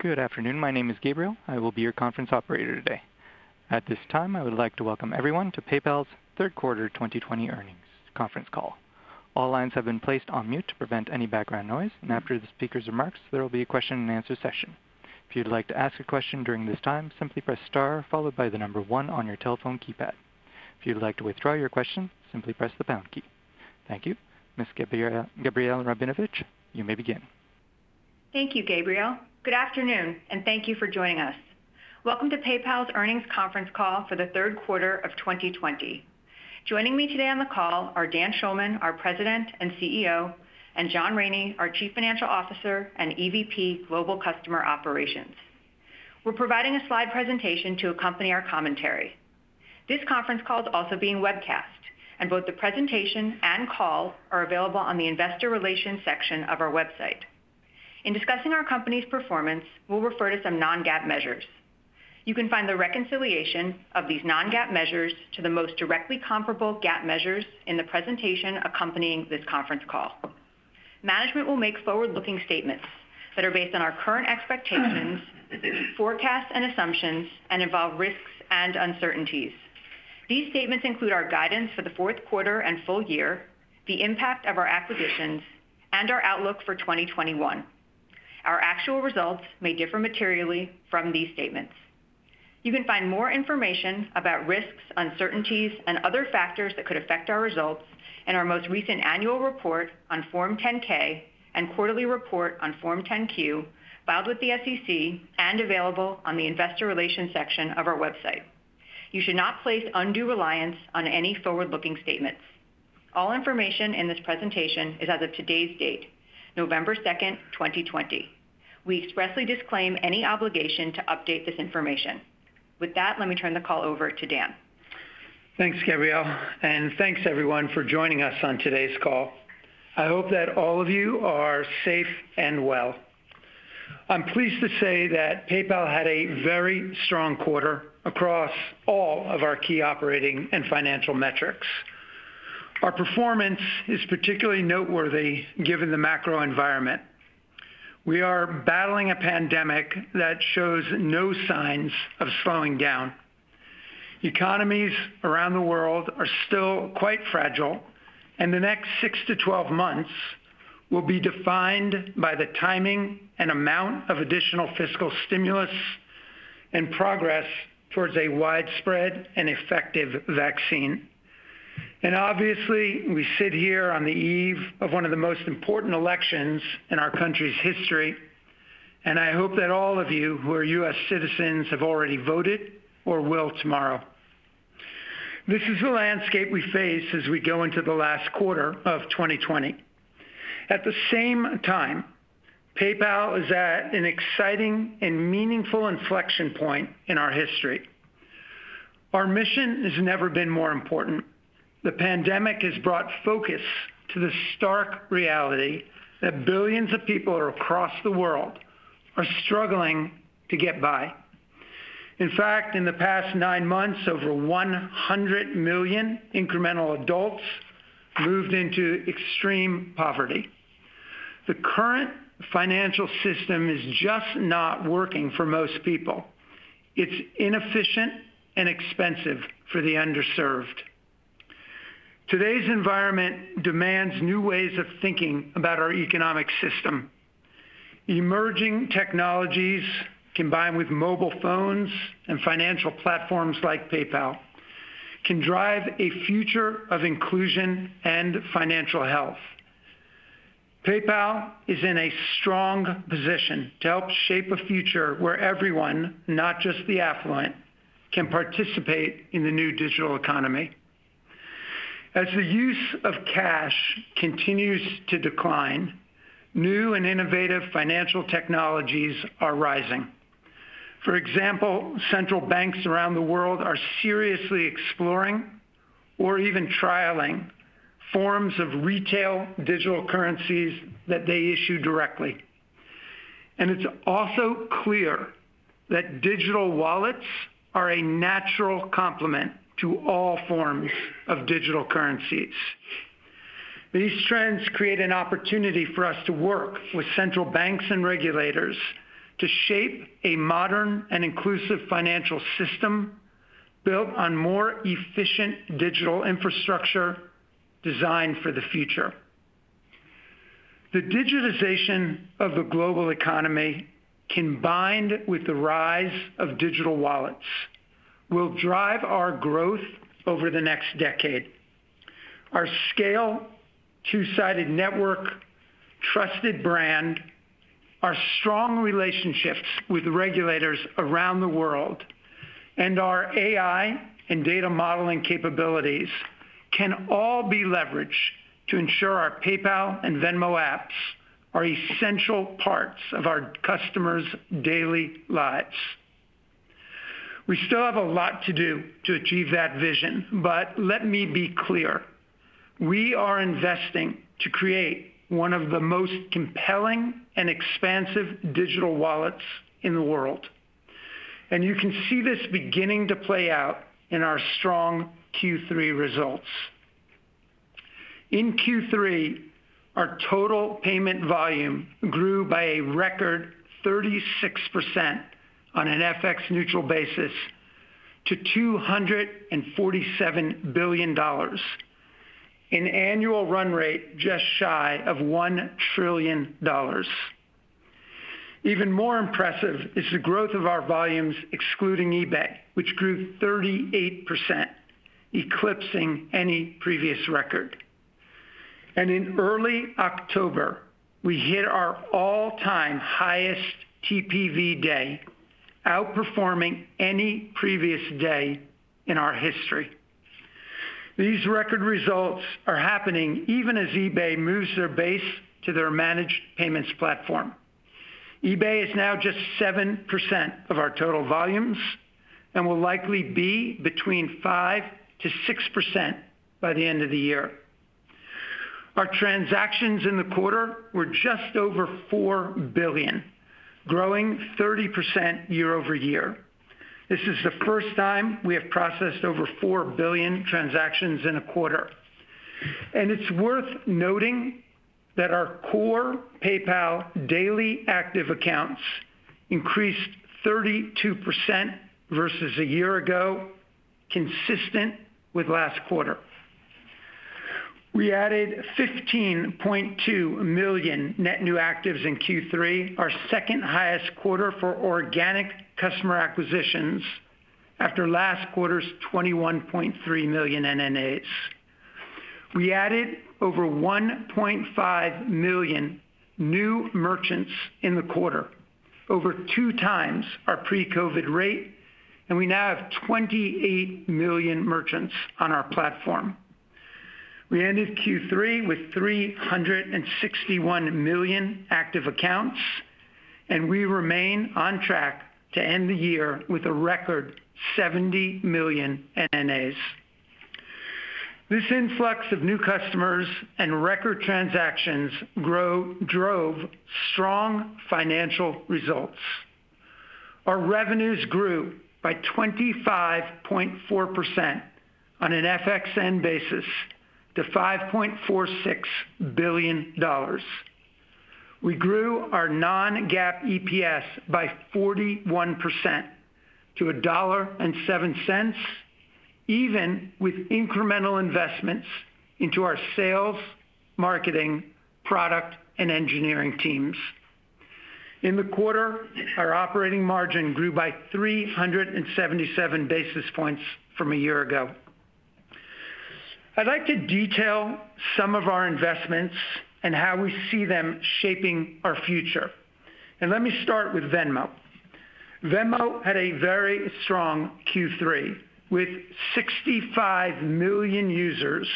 Good afternoon. My name is Gabriel. I will be your conference operator today. At this time, I would like to welcome everyone to PayPal's third quarter 2020 earnings conference call. All lines have been placed on mute to prevent any background noise, and after the speaker's remarks, there will be a question and answer session. If you'd like to ask a question during this time, simply press star followed by the number 1 on your telephone keypad. If you'd like to withdraw your question, simply press the pound key. Thank you. Ms. Gabrielle Rabinovitch, you may begin. Thank you, Gabriel. Good afternoon, and thank you for joining us. Welcome to PayPal's earnings conference call for the third quarter of 2020. Joining me today on the call are Dan Schulman, our President and CEO, and John Rainey, our Chief Financial Officer and EVP Global Customer Operations. We're providing a slide presentation to accompany our commentary. This conference call is also being webcast, and both the presentation and call are available on the Investor Relations section of our website. In discussing our company's performance, we'll refer to some non-GAAP measures. You can find the reconciliation of these non-GAAP measures to the most directly comparable GAAP measures in the presentation accompanying this conference call. Management will make forward-looking statements that are based on our current expectations, forecasts, and assumptions, and involve risks and uncertainties. These statements include our guidance for the fourth quarter and full year, the impact of our acquisitions, and our outlook for 2021. Our actual results may differ materially from these statements. You can find more information about risks, uncertainties, and other factors that could affect our results in our most recent annual report on Form 10-K and quarterly report on Form 10-Q filed with the SEC and available on the Investor Relations section of our website. You should not place undue reliance on any forward-looking statements. All information in this presentation is as of today's date, November 2nd, 2020. We expressly disclaim any obligation to update this information. With that, let me turn the call over to Dan. Thanks, Gabrielle, and thanks everyone for joining us on today's call. I hope that all of you are safe and well. I'm pleased to say that PayPal had a very strong quarter across all of our key operating and financial metrics. Our performance is particularly noteworthy given the macro environment. We are battling a pandemic that shows no signs of slowing down. Economies around the world are still quite fragile, and the next 6 to 12 months will be defined by the timing and amount of additional fiscal stimulus and progress towards a widespread and effective vaccine. And obviously, we sit here on the eve of one of the most important elections in our country's history, and I hope that all of you who are U.S. citizens have already voted or will tomorrow. This is the landscape we face as we go into the last quarter of 2020. At the same time, PayPal is at an exciting and meaningful inflection point in our history. Our mission has never been more important. The pandemic has brought focus to the stark reality that billions of people across the world are struggling to get by. In fact, in the past 9 months, over 100 million incremental adults moved into extreme poverty. The current financial system is just not working for most people. It's inefficient and expensive for the underserved. Today's environment demands new ways of thinking about our economic system. Emerging technologies combined with mobile phones and financial platforms like PayPal can drive a future of inclusion and financial health. PayPal is in a strong position to help shape a future where everyone, not just the affluent, can participate in the new digital economy. As the use of cash continues to decline, new and innovative financial technologies are rising. For example, central banks around the world are seriously exploring or even trialing forms of retail digital currencies that they issue directly. And it's also clear that digital wallets are a natural complement to all forms of digital currencies. These trends create an opportunity for us to work with central banks and regulators to shape a modern and inclusive financial system built on more efficient digital infrastructure designed for the future. The digitization of the global economy, combined with the rise of digital wallets, will drive our growth over the next decade. Our scale, two-sided network, trusted brand, our strong relationships with regulators around the world, and our AI and data modeling capabilities can all be leveraged to ensure our PayPal and Venmo apps are essential parts of our customers' daily lives. We still have a lot to do to achieve that vision, but let me be clear. We are investing to create one of the most compelling and expansive digital wallets in the world. And you can see this beginning to play out in our strong Q3 results. In Q3, our total payment volume grew by a record 36% on an FX neutral basis to $247 billion, an annual run rate just shy of $1 trillion. Even more impressive is the growth of our volumes excluding eBay, which grew 38%, eclipsing any previous record. And in early October, we hit our all-time highest TPV day, outperforming any previous day in our history. These record results are happening even as eBay moves their base to their managed payments platform. eBay is now just 7% of our total volumes and will likely be between 5 to 6% by the end of the year. Our transactions in the quarter were just over 4 billion, growing 30% year over year. This is the first time we have processed over 4 billion transactions in a quarter. And it's worth noting that our core PayPal daily active accounts increased 32% versus a year ago, consistent with last quarter. We added 15.2 million net new actives in Q3, our second highest quarter for organic customer acquisitions after last quarter's 21.3 million NNAs. We added over 1.5 million new merchants in the quarter, over 2 times our pre-COVID rate, and we now have 28 million merchants on our platform. We ended Q3 with 361 million active accounts, and we remain on track to end the year with a record 70 million NNAs. This influx of new customers and record transactions drove strong financial results. Our revenues grew by 25.4% on an FXN basis to $5.46 billion. We grew our non-GAAP EPS by 41% to $1.07, even with incremental investments into our sales, marketing, product, and engineering teams. In the quarter, our operating margin grew by 377 basis points from a year ago. I'd like to detail some of our investments and how we see them shaping our future. And let me start with Venmo. Venmo had a very strong Q3 with 65 million users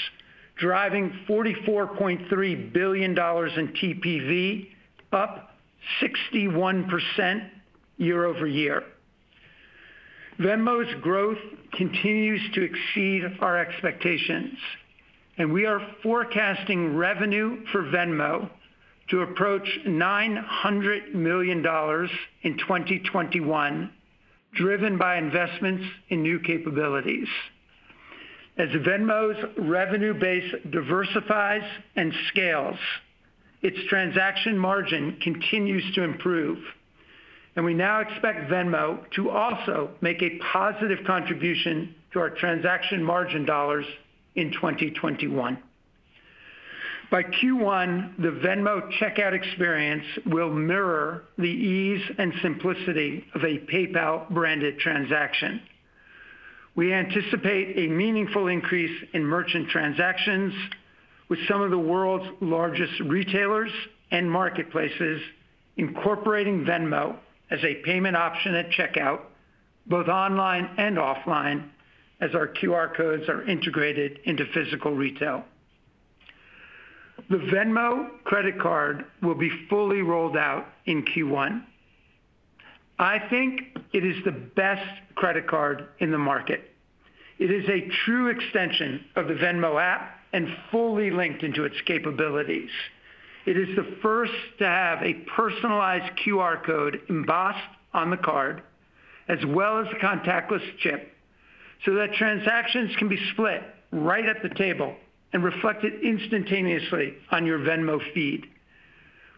driving $44.3 billion in TPV, up 61% year over year. Venmo's growth continues to exceed our expectations, and we are forecasting revenue for Venmo to approach $900 million in 2021, driven by investments in new capabilities. As Venmo's revenue base diversifies and scales, its transaction margin continues to improve, and we now expect Venmo to also make a positive contribution to our transaction margin dollars in 2021. By Q1, the Venmo checkout experience will mirror the ease and simplicity of a PayPal-branded transaction. We anticipate a meaningful increase in merchant transactions with some of the world's largest retailers and marketplaces incorporating Venmo as a payment option at checkout, both online and offline, as our QR codes are integrated into physical retail. The Venmo credit card will be fully rolled out in Q1. I think it is the best credit card in the market. It is a true extension of the Venmo app and fully linked into its capabilities. It is the first to have a personalized QR code embossed on the card, as well as a contactless chip, so that transactions can be split right at the table and reflected instantaneously on your Venmo feed.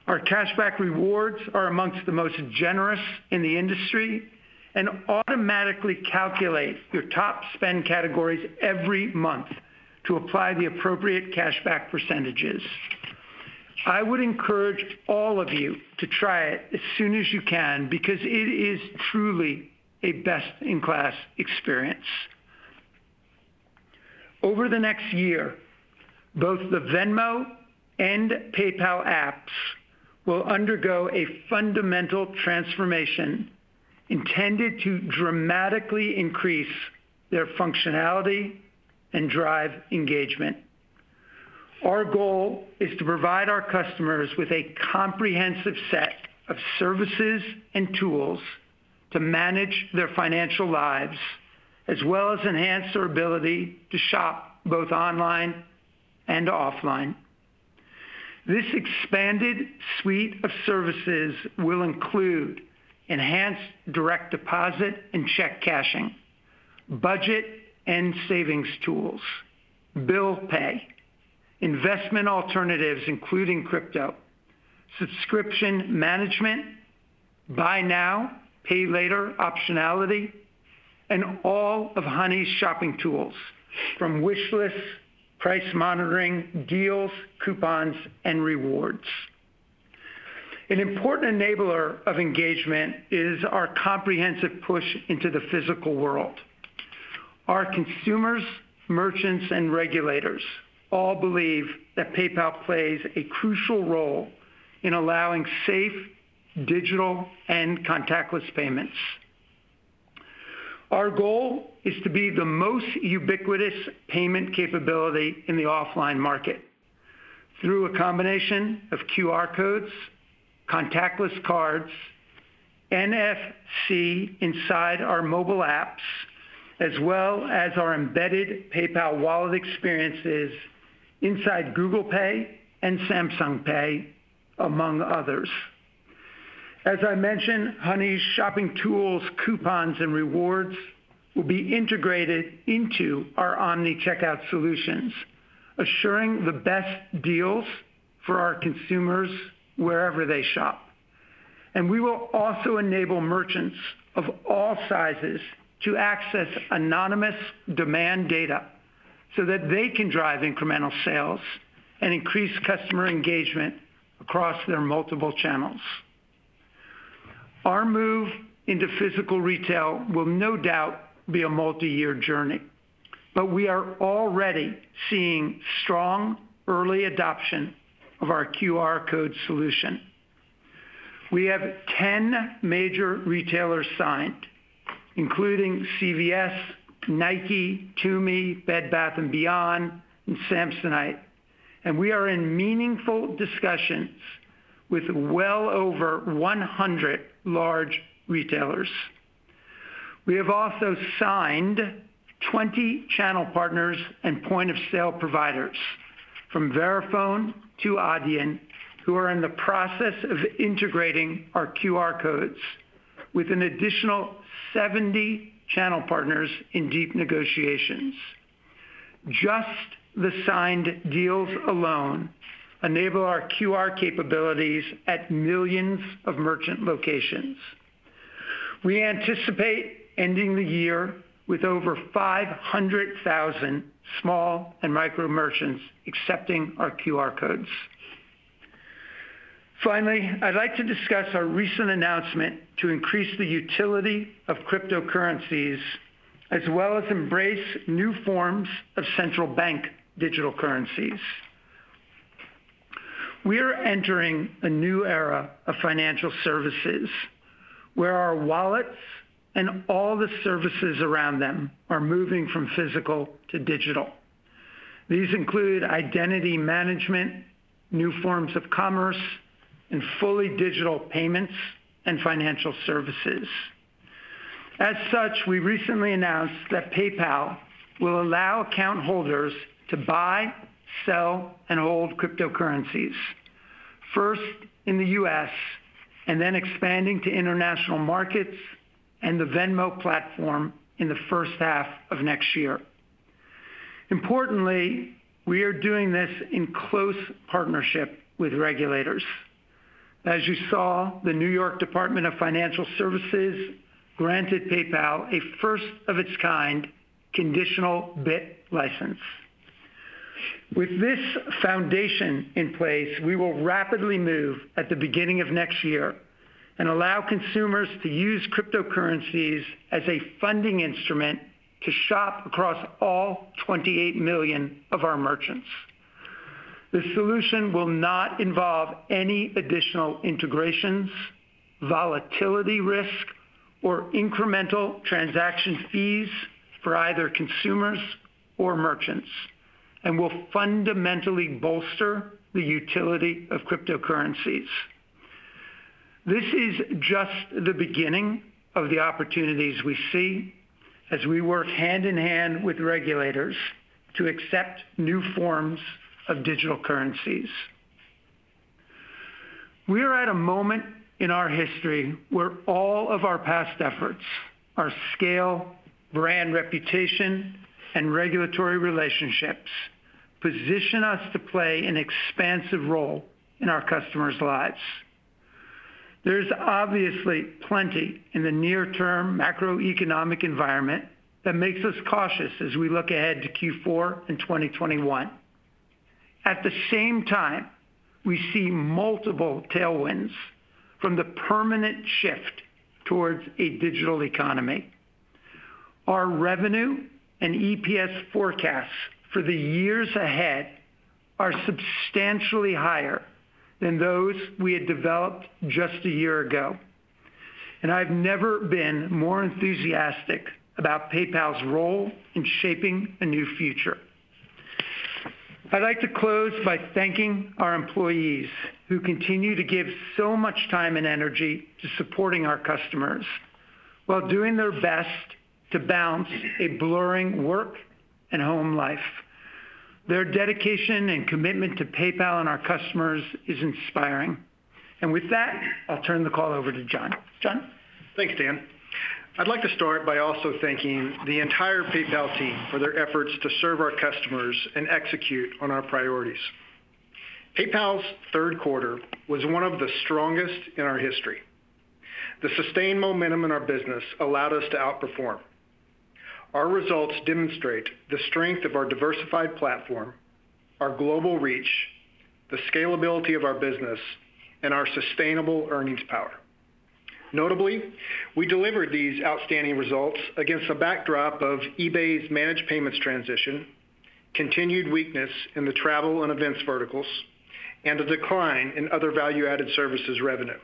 Our cashback rewards are amongst the most generous in the industry and automatically calculate your top spend categories every month to apply the appropriate cashback percentages. I would encourage all of you to try it as soon as you can, because it is truly a best-in-class experience. Over the next year, both the Venmo and PayPal apps will undergo a fundamental transformation intended to dramatically increase their functionality and drive engagement. Our goal is to provide our customers with a comprehensive set of services and tools to manage their financial lives, as well as enhance their ability to shop both online and offline. This expanded suite of services will include enhanced direct deposit and check cashing, budget and savings tools, bill pay, investment alternatives including crypto, subscription management, buy now, pay later optionality, and all of Honey's shopping tools, from wish lists, price monitoring, deals, coupons, and rewards. An important enabler of engagement is our comprehensive push into the physical world. Our consumers, merchants, and regulators all believe that PayPal plays a crucial role in allowing safe, digital, and contactless payments. Our goal is to be the most ubiquitous payment capability in the offline market through a combination of QR codes, contactless cards, NFC inside our mobile apps, as well as our embedded PayPal wallet experiences inside Google Pay and Samsung Pay, among others. As I mentioned, Honey's shopping tools, coupons, and rewards will be integrated into our omni-checkout solutions, assuring the best deals for our consumers wherever they shop. And we will also enable merchants of all sizes to access anonymous demand data so that they can drive incremental sales and increase customer engagement across their multiple channels. Our move into physical retail will no doubt be a multi-year journey, but we are already seeing strong early adoption of our QR code solution. We have 10 major retailers signed, including CVS, Nike, Toomey, Bed Bath and Beyond, and Samsonite, and we are in meaningful discussions with well over 100 large retailers. We have also signed 20 channel partners and point-of-sale providers, from Verifone to Adyen, who are in the process of integrating our QR codes, with an additional 70 channel partners in deep negotiations. Just the signed deals alone enable our QR capabilities at millions of merchant locations. We anticipate ending the year with over 500,000 small and micro merchants accepting our QR codes. Finally, I'd like to discuss our recent announcement to increase the utility of cryptocurrencies, as well as embrace new forms of central bank digital currencies. We are entering a new era of financial services, where our wallets and all the services around them are moving from physical to digital. These include identity management, new forms of commerce, and fully digital payments and financial services. As such, we recently announced that PayPal will allow account holders to buy, sell, and hold cryptocurrencies, first in the US, and then expanding to international markets and the Venmo platform in the first half of next year. Importantly, we are doing this in close partnership with regulators. As you saw, the New York Department of Financial Services granted PayPal a first-of-its-kind conditional BIT license. With this foundation in place, we will rapidly move at the beginning of next year and allow consumers to use cryptocurrencies as a funding instrument to shop across all 28 million of our merchants. The solution will not involve any additional integrations, volatility risk, or incremental transaction fees for either consumers or merchants, and will fundamentally bolster the utility of cryptocurrencies. This is just the beginning of the opportunities we see as we work hand in hand with regulators to accept new forms of digital currencies. We are at a moment in our history where all of our past efforts, our scale, brand reputation, and regulatory relationships position us to play an expansive role in our customers' lives. There's obviously plenty in the near-term macroeconomic environment that makes us cautious as we look ahead to Q4 and 2021. At the same time, we see multiple tailwinds from the permanent shift towards a digital economy. Our revenue and EPS forecasts for the years ahead are substantially higher than those we had developed just a year ago. And I've never been more enthusiastic about PayPal's role in shaping a new future. I'd like to close by thanking our employees who continue to give so much time and energy to supporting our customers while doing their best to balance a blurring work and home life. Their dedication and commitment to PayPal and our customers is inspiring. And with that, I'll turn the call over to John. John? Thanks, Dan. I'd like to start by also thanking the entire PayPal team for their efforts to serve our customers and execute on our priorities. PayPal's third quarter was one of the strongest in our history. The sustained momentum in our business allowed us to outperform. Our results demonstrate the strength of our diversified platform, our global reach, the scalability of our business, and our sustainable earnings power. Notably, we delivered these outstanding results against a backdrop of eBay's managed payments transition, continued weakness in the travel and events verticals, and a decline in other value-added services revenue.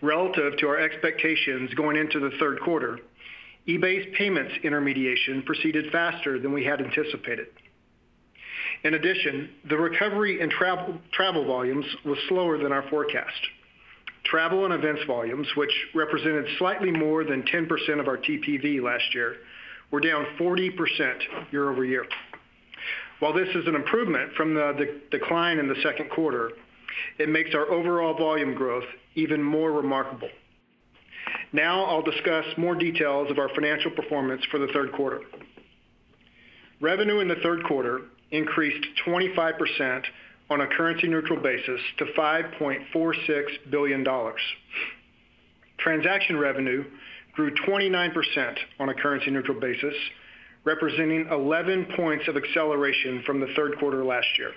Relative to our expectations going into the third quarter, eBay's payments intermediation proceeded faster than we had anticipated. In addition, the recovery in travel volumes was slower than our forecast. Travel and events volumes, which represented slightly more than 10% of our TPV last year, were down 40% year over year. While this is an improvement from the decline in the second quarter, it makes our overall volume growth even more remarkable. Now I'll discuss more details of our financial performance for the third quarter. Revenue in the third quarter increased 25% on a currency-neutral basis to $5.46 billion. Transaction revenue grew 29% on a currency-neutral basis, representing 11 points of acceleration from the third quarter last year.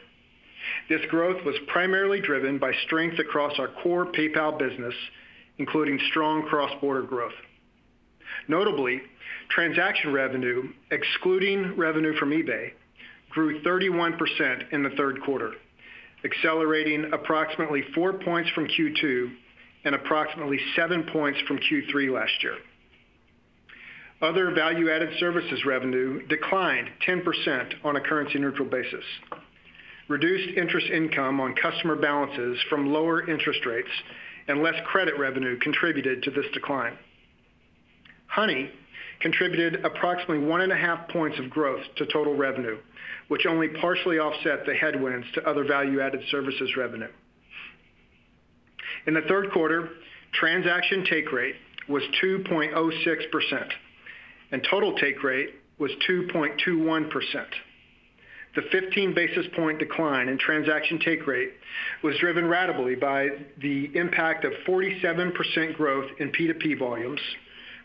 This growth was primarily driven by strength across our core PayPal business, including strong cross-border growth. Notably, transaction revenue, excluding revenue from eBay, grew 31% in the third quarter, accelerating approximately 4 points from Q2 and approximately 7 points from Q3 last year. Other value-added services revenue declined 10% on a currency-neutral basis. Reduced interest income on customer balances from lower interest rates and less credit revenue contributed to this decline. Honey contributed approximately 1.5 points of growth to total revenue, which only partially offset the headwinds to other value-added services revenue. In the third quarter, transaction take rate was 2.06%, and total take rate was 2.21%. The 15 basis point decline in transaction take rate was driven ratably by the impact of 47% growth in P2P volumes,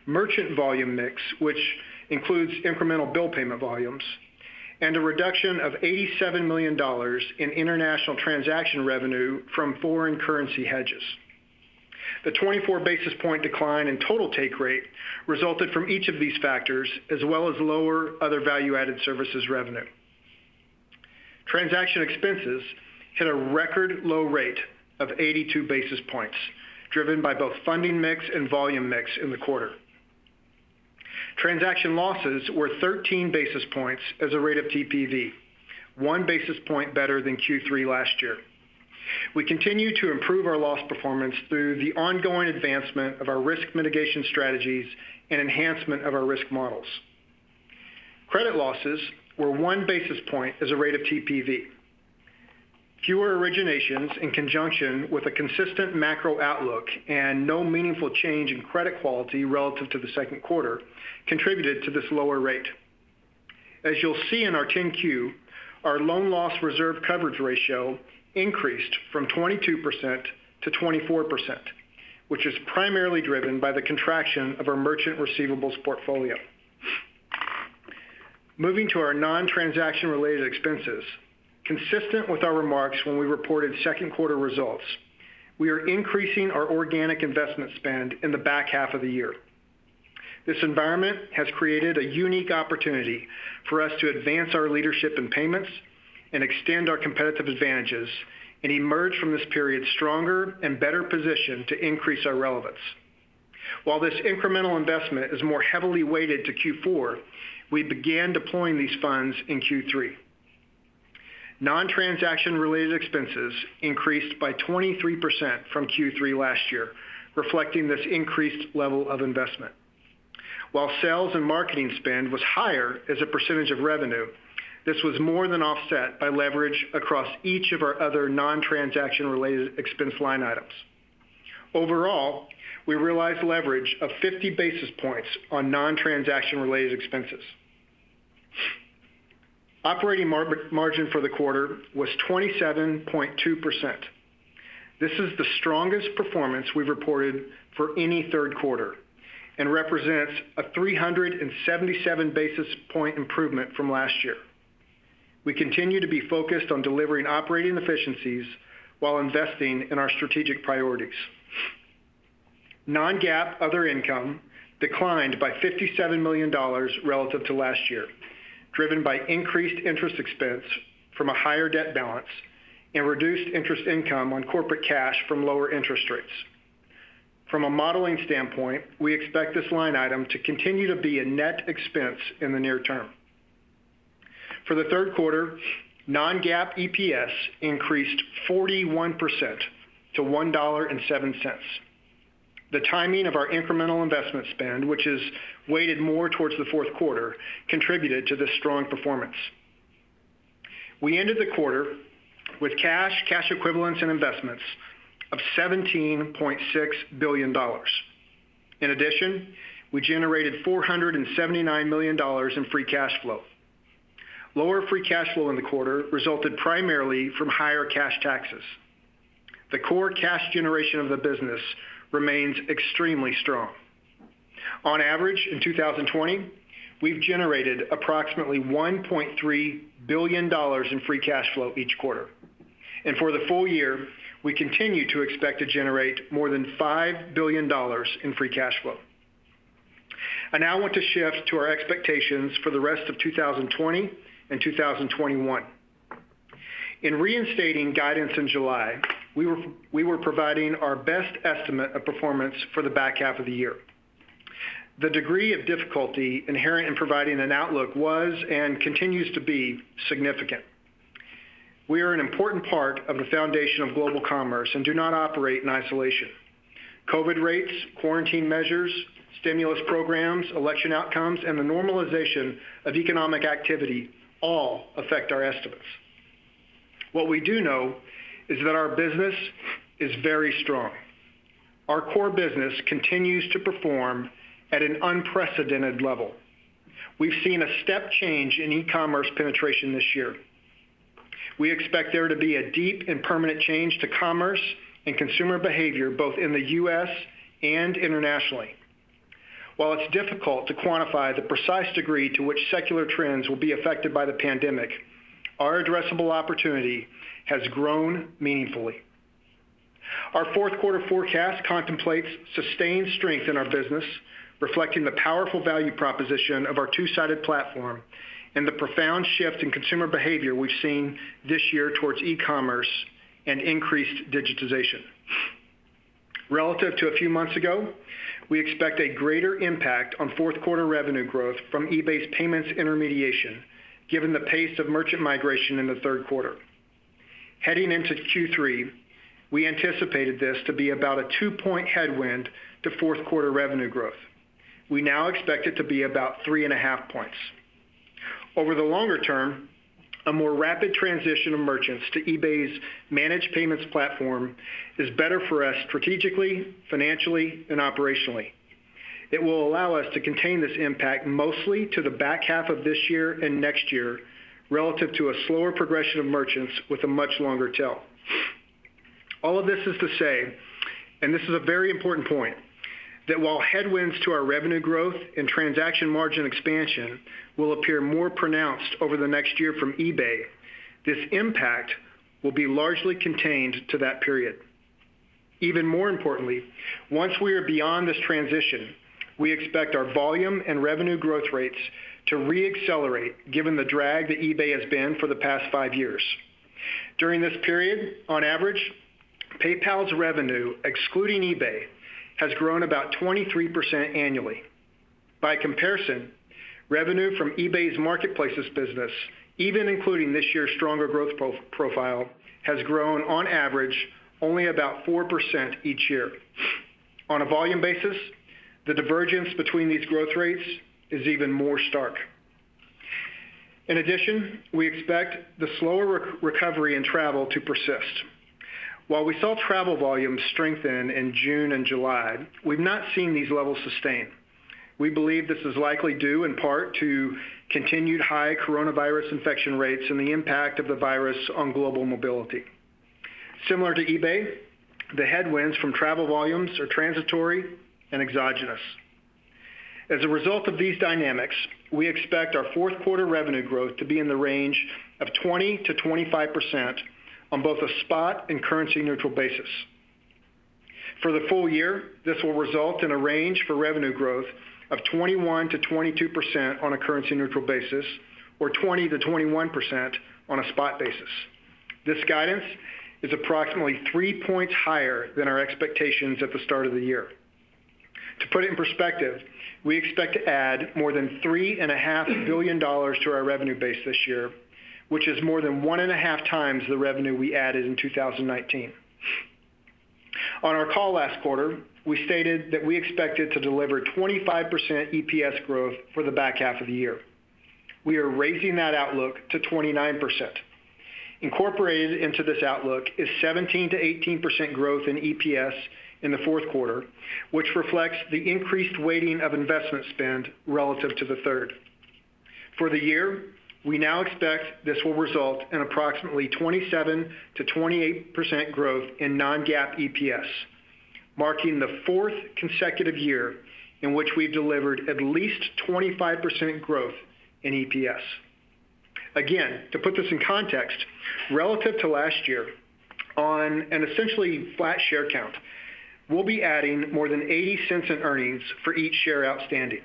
merchant volume mix, which includes incremental bill payment volumes, and a reduction of $87 million in international transaction revenue from foreign currency hedges. The 24 basis point decline in total take rate resulted from each of these factors, as well as lower other value-added services revenue. Transaction expenses hit a record low rate of 82 basis points, driven by both funding mix and volume mix in the quarter. Transaction losses were 13 basis points as a rate of TPV, 1 basis point better than Q3 last year. We continue to improve our loss performance through the ongoing advancement of our risk mitigation strategies and enhancement of our risk models. Credit losses were 1 basis point as a rate of TPV. Fewer originations in conjunction with a consistent macro outlook and no meaningful change in credit quality relative to the second quarter contributed to this lower rate. As you'll see in our 10-Q, our loan loss reserve coverage ratio increased from 22% to 24%, which is primarily driven by the contraction of our merchant receivables portfolio. Moving to our non-transaction related expenses, consistent with our remarks when we reported second quarter results, we are increasing our organic investment spend in the back half of the year. This environment has created a unique opportunity for us to advance our leadership in payments and extend our competitive advantages and emerge from this period stronger and better positioned to increase our relevance. While this incremental investment is more heavily weighted to Q4, we began deploying these funds in Q3. Non-transaction-related expenses increased by 23% from Q3 last year, reflecting this increased level of investment. While sales and marketing spend was higher as a percentage of revenue, this was more than offset by leverage across each of our other non-transaction-related expense line items. Overall, we realized leverage of 50 basis points on non-transaction-related expenses. Operating margin for the quarter was 27.2%. This is the strongest performance we've reported for any third quarter and represents a 377 basis point improvement from last year. We continue to be focused on delivering operating efficiencies while investing in our strategic priorities. Non-GAAP other income declined by $57 million relative to last year, driven by increased interest expense from a higher debt balance and reduced interest income on corporate cash from lower interest rates. From a modeling standpoint, we expect this line item to continue to be a net expense in the near term. For the third quarter, non-GAAP EPS increased 41% to $1.07. The timing of our incremental investment spend, which is weighted more towards the fourth quarter, contributed to this strong performance. We ended the quarter with cash, cash equivalents, and investments of $17.6 billion. In addition, we generated $479 million in free cash flow. Lower free cash flow in the quarter resulted primarily from higher cash taxes. The core cash generation of the business remains extremely strong. On average, in 2020, we've generated approximately $1.3 billion in free cash flow each quarter. And for the full year, we continue to expect to generate more than $5 billion in free cash flow. I now want to shift to our expectations for the rest of 2020 and 2021. In reinstating guidance in July, we were providing our best estimate of performance for the back half of the year. The degree of difficulty inherent in providing an outlook was and continues to be significant. We are an important part of the foundation of global commerce and do not operate in isolation. COVID rates, quarantine measures, stimulus programs, election outcomes, and the normalization of economic activity all affect our estimates. What we do know is that our business is very strong. Our core business continues to perform at an unprecedented level. We've seen a step change in e-commerce penetration this year. We expect there to be a deep and permanent change to commerce and consumer behavior both in the U.S. and internationally. While it's difficult to quantify the precise degree to which secular trends will be affected by the pandemic, our addressable opportunity has grown meaningfully. Our fourth quarter forecast contemplates sustained strength in our business, reflecting the powerful value proposition of our two-sided platform and the profound shift in consumer behavior we've seen this year towards e-commerce and increased digitization. Relative to a few months ago, we expect a greater impact on fourth quarter revenue growth from eBay's payments intermediation, given the pace of merchant migration in the third quarter. Heading into Q3, we anticipated this to be about a 2-point headwind to fourth quarter revenue growth. We now expect it to be about 3.5 points. Over the longer term, a more rapid transition of merchants to eBay's managed payments platform is better for us strategically, financially, and operationally. It will allow us to contain this impact mostly to the back half of this year and next year, relative to a slower progression of merchants with a much longer tail. All of this is to say, and this is a very important point, that while headwinds to our revenue growth and transaction margin expansion will appear more pronounced over the next year from eBay, this impact will be largely contained to that period. Even more importantly, once we are beyond this transition, we expect our volume and revenue growth rates to re-accelerate given the drag that eBay has been for the past 5 years. During this period, on average, PayPal's revenue, excluding eBay, has grown about 23% annually. By comparison, revenue from eBay's marketplaces business, even including this year's stronger growth profile, has grown on average only about 4% each year. On a volume basis, the divergence between these growth rates is even more stark. In addition, we expect the slower recovery in travel to persist. While we saw travel volumes strengthen in June and July, we've not seen these levels sustain. We believe this is likely due in part to continued high coronavirus infection rates and the impact of the virus on global mobility. Similar to eBay, the headwinds from travel volumes are transitory and exogenous. As a result of these dynamics, we expect our fourth quarter revenue growth to be in the range of 20 to 25% on both a spot and currency-neutral basis. For the full year, this will result in a range for revenue growth of 21 to 22% on a currency-neutral basis, or 20 to 21% on a spot basis. This guidance is approximately 3 points higher than our expectations at the start of the year. To put it in perspective, we expect to add more than $3.5 billion to our revenue base this year, which is more than 1.5 times the revenue we added in 2019. On our call last quarter, we stated that we expected to deliver 25% EPS growth for the back half of the year. We are raising that outlook to 29%. Incorporated into this outlook is 17 to 18% growth in EPS in the fourth quarter, which reflects the increased weighting of investment spend relative to the third. For the year, we now expect this will result in approximately 27 to 28% growth in non-GAAP EPS, marking the fourth consecutive year in which we've delivered at least 25% growth in EPS. Again, to put this in context, relative to last year, on an essentially flat share count, we'll be adding more than 80 cents in earnings for each share outstanding.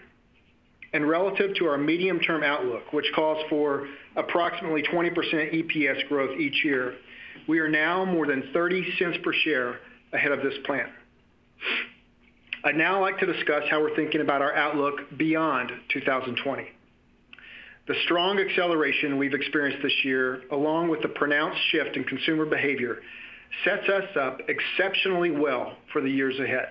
And relative to our medium-term outlook, which calls for approximately 20% EPS growth each year, we are now more than 30 cents per share ahead of this plan. I'd now like to discuss how we're thinking about our outlook beyond 2020. The strong acceleration we've experienced this year, along with the pronounced shift in consumer behavior, sets us up exceptionally well for the years ahead.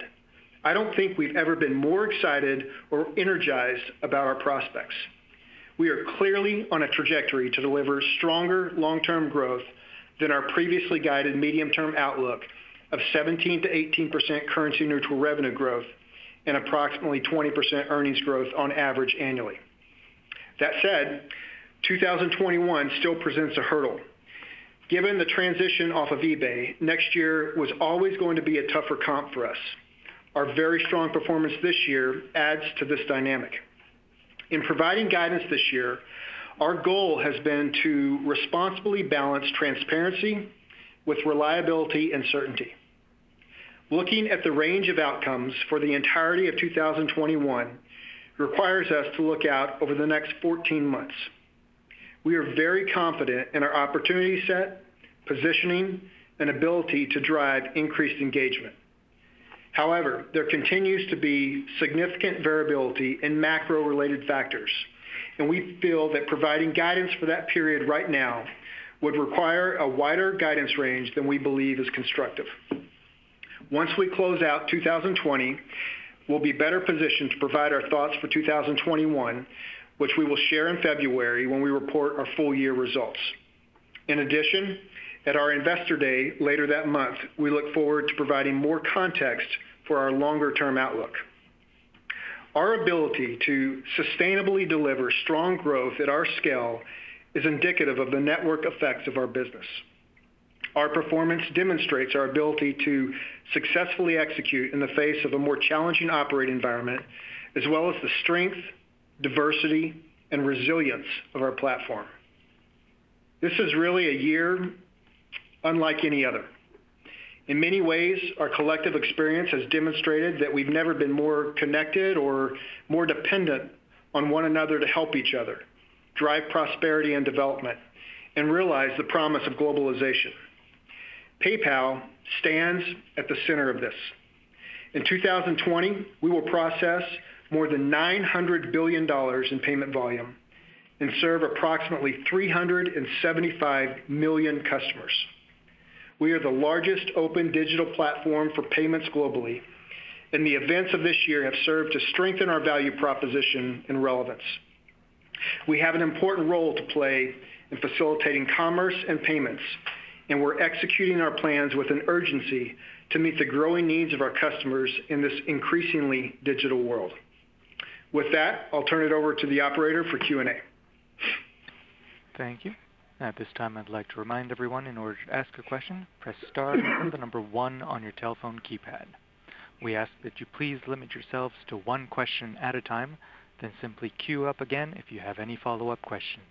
I don't think we've ever been more excited or energized about our prospects. We are clearly on a trajectory to deliver stronger long-term growth than our previously guided medium-term outlook of 17 to 18% currency-neutral revenue growth and approximately 20% earnings growth on average annually. That said, 2021 still presents a hurdle. Given the transition off of eBay, next year was always going to be a tougher comp for us. Our very strong performance this year adds to this dynamic. In providing guidance this year, our goal has been to responsibly balance transparency with reliability and certainty. Looking at the range of outcomes for the entirety of 2021 requires us to look out over the next 14 months. We are very confident in our opportunity set, positioning, and ability to drive increased engagement. However, there continues to be significant variability in macro-related factors, and we feel that providing guidance for that period right now would require a wider guidance range than we believe is constructive. Once we close out 2020, we'll be better positioned to provide our thoughts for 2021, which we will share in February when we report our full-year results. In addition, at our Investor Day later that month, we look forward to providing more context for our longer-term outlook. Our ability to sustainably deliver strong growth at our scale is indicative of the network effects of our business. Our performance demonstrates our ability to successfully execute in the face of a more challenging operating environment, as well as the strength, diversity, and resilience of our platform. This is really a year unlike any other. In many ways, our collective experience has demonstrated that we've never been more connected or more dependent on one another to help each other, drive prosperity and development, and realize the promise of globalization. PayPal stands at the center of this. In 2020, we will process more than $900 billion in payment volume and serve approximately 375 million customers. We are the largest open digital platform for payments globally, and the events of this year have served to strengthen our value proposition and relevance. We have an important role to play in facilitating commerce and payments, and we're executing our plans with an urgency to meet the growing needs of our customers in this increasingly digital world. With that, I'll turn it over to the operator for Q&A. Thank you. At this time, I'd like to remind everyone, in order to ask a question, press star and the number 1 on your telephone keypad. We ask that you please limit yourselves to one question at a time, then simply queue up again if you have any follow-up questions.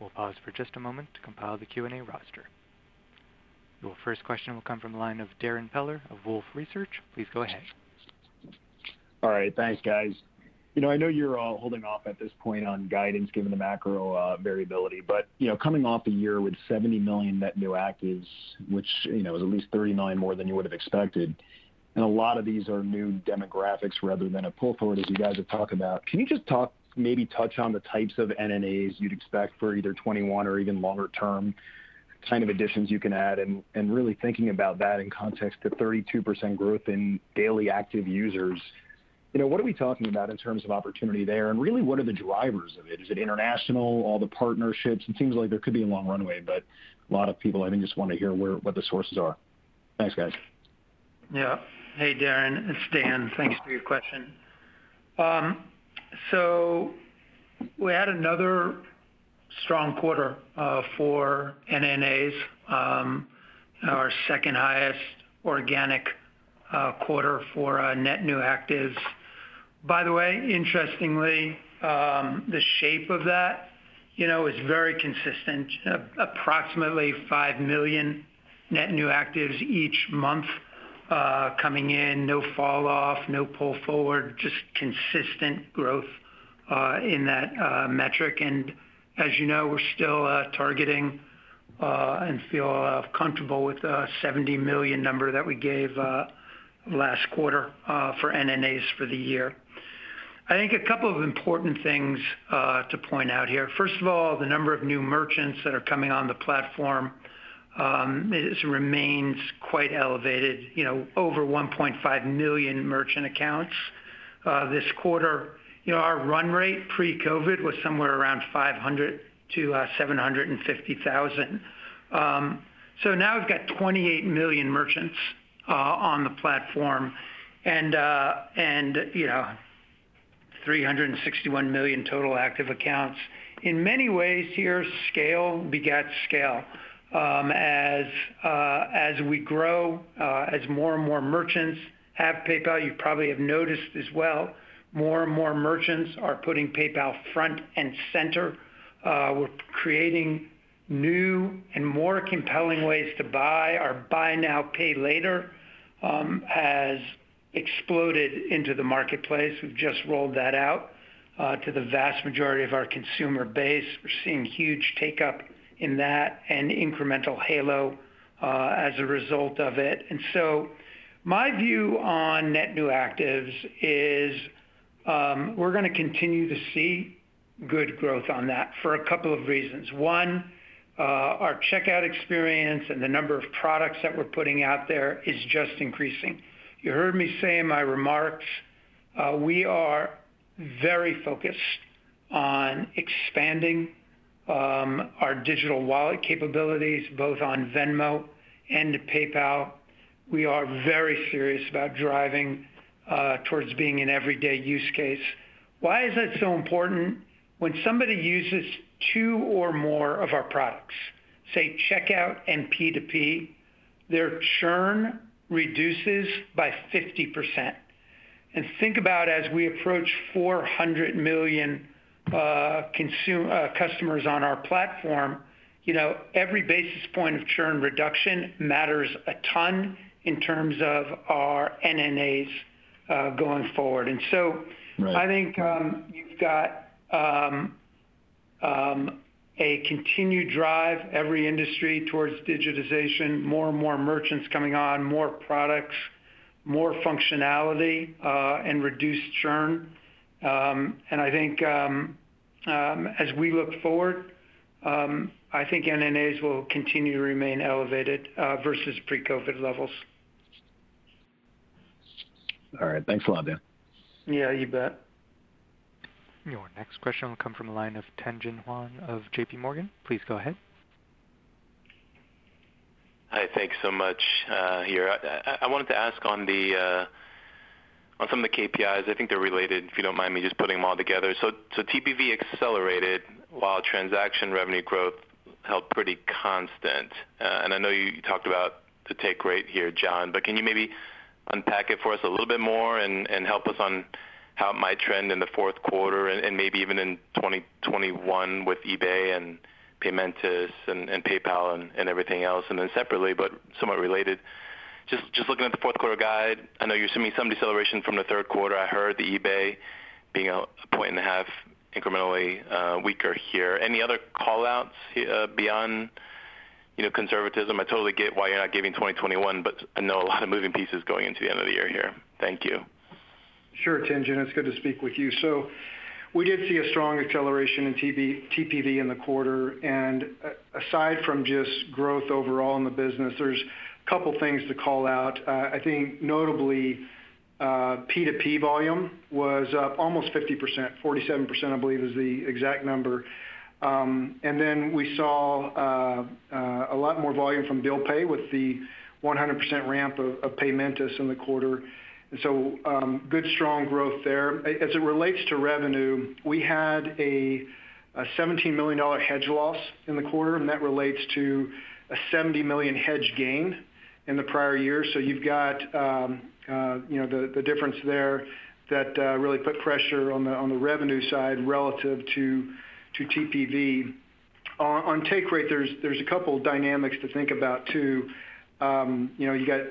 We'll pause for just a moment to compile the Q&A roster. Your first question will come from the line of Darrin Peller of Wolfe Research. Please go ahead. All right. Thanks, guys. I know you're holding off at this point on guidance given the macro variability, but, coming off a year with 70 million net new actives, which, is at least 30 million more than you would have expected, and a lot of these are new demographics rather than a pull forward, as you guys have talked about. Can you just touch on the types of NNAs you'd expect for either 21 or even longer term kind of additions you can add, and really thinking about that in context to 32% growth in daily active users? What are we talking about in terms of opportunity there, and really what are the drivers of it? Is it international, all the partnerships? It seems like there could be a long runway, but a lot of people, I think, just want to hear what the sources are. Thanks, guys. Yeah. Hey, Darrin, it's Dan. Thanks for your question. So we had another strong quarter for NNAs, our second highest organic quarter for net new actives. By the way, interestingly, the shape of that, you know, is very consistent. Approximately 5 million net new actives each month coming in, no fall off, no pull forward, just consistent growth in that metric. And as you know, we're still targeting and feel comfortable with the 70 million number that we gave last quarter for NNAs for the year. I think a couple of important things to point out here. First of all, the number of new merchants that are coming on the platform remains quite elevated, you know, over 1.5 million merchant accounts this quarter. You know, our run rate pre-COVID was somewhere around 500 to 750,000. So now we've got 28 million merchants on the platform, and you know, 361 million total active accounts. In many ways here, scale begets scale. As we grow, as more and more merchants have PayPal, you probably have noticed as well, more and more merchants are putting PayPal front and center. We're creating new and more compelling ways to buy. Our buy now, pay later has exploded into the marketplace. We've just rolled that out to the vast majority of our consumer base. We're seeing huge take-up in that and incremental halo as a result of it. And so my view on net new actives is we're going to continue to see good growth on that for a couple of reasons. One, our checkout experience and the number of products that we're putting out there is just increasing. You heard me say in my remarks, we are very focused on expanding our digital wallet capabilities, both on Venmo and PayPal. We are very serious about driving towards being an everyday use case. Why is that so important? When somebody uses two or more of our products, say checkout and P2P, their churn reduces by 50%. And think about as we approach 400 million customers on our platform, you know, every basis point of churn reduction matters a ton in terms of our NNAs going forward. And so right. I think you've got a continued drive, every industry, towards digitization, more and more merchants coming on, more products, more functionality, and reduced churn. And I think as we look forward, I think NNAs will continue to remain elevated versus pre-COVID levels. All right. Thanks a lot, Dan. Yeah, you bet. Your next question will come from the line of Tien-Tsin Huang of J.P. Morgan. Please go ahead. Hi, thanks so much. Here, I wanted to ask on the on some of the KPIs. I think they're related. If you don't mind me just putting them all together. So TPV accelerated while transaction revenue growth held pretty constant. And I know you talked about the take rate here, John. But can you maybe unpack it for us a little bit more and help us on how it might trend in the fourth quarter and maybe even in 2021 with eBay and Paymentus and PayPal and everything else. And then separately, but somewhat related, just looking at the fourth quarter guide, I know you're assuming some deceleration from the third quarter. I heard the eBay being a 1.5 incrementally weaker here. Any other call-outs beyond, you know, conservatism? I totally get why you're not giving 2021, but I know a lot of moving pieces going into the end of the year here. Thank you. Sure, Tien-Tsin, it's good to speak with you. So we did see a strong acceleration in TPV in the quarter, and aside from just growth overall in the business, there's a couple things to call out. I think notably P2P volume was up almost 50%, 47% I believe is the exact number. And then we saw a lot more volume from bill pay with the 100% ramp of Paymentus in the quarter. So good, strong growth there. As it relates to revenue, we had a $17 million hedge loss in the quarter, and that relates to a $70 million hedge gain in the prior year. So you've got the difference there that really put pressure on the revenue side relative to TPV. On take rate, there's a couple of dynamics to think about too. You got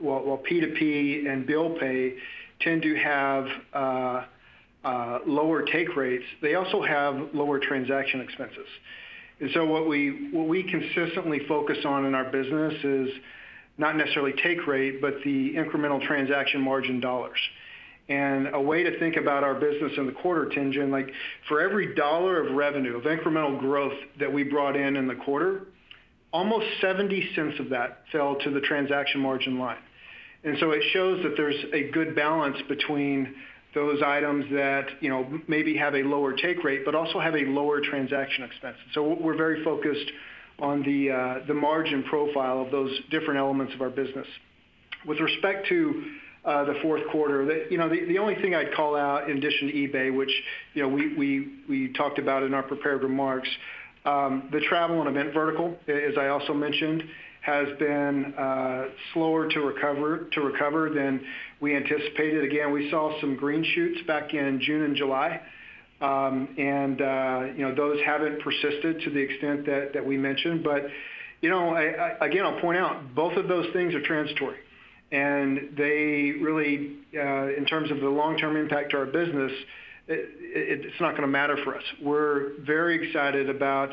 while P2P and bill pay tend to have lower take rates, they also have lower transaction expenses. And so what we consistently focus on in our business is not necessarily take rate, but the incremental transaction margin dollars. And a way to think about our business in the quarter, Tingen, like for every dollar of revenue, of incremental growth that we brought in the quarter, almost 70 cents of that fell to the transaction margin line. And so it shows that there's a good balance between those items that maybe have a lower take rate, but also have a lower transaction expense. So we're very focused on the margin profile of those different elements of our business. With respect to the fourth quarter, the only thing I'd call out in addition to eBay, which we talked about in our prepared remarks, the travel and event vertical, as I also mentioned, has been slower to recover than we anticipated. Again, we saw some green shoots back in June and July, those haven't persisted to the extent that we mentioned. But I'll point out both of those things are transitory, and they really, in terms of the long-term impact to our business, it's not going to matter for us. We're very excited about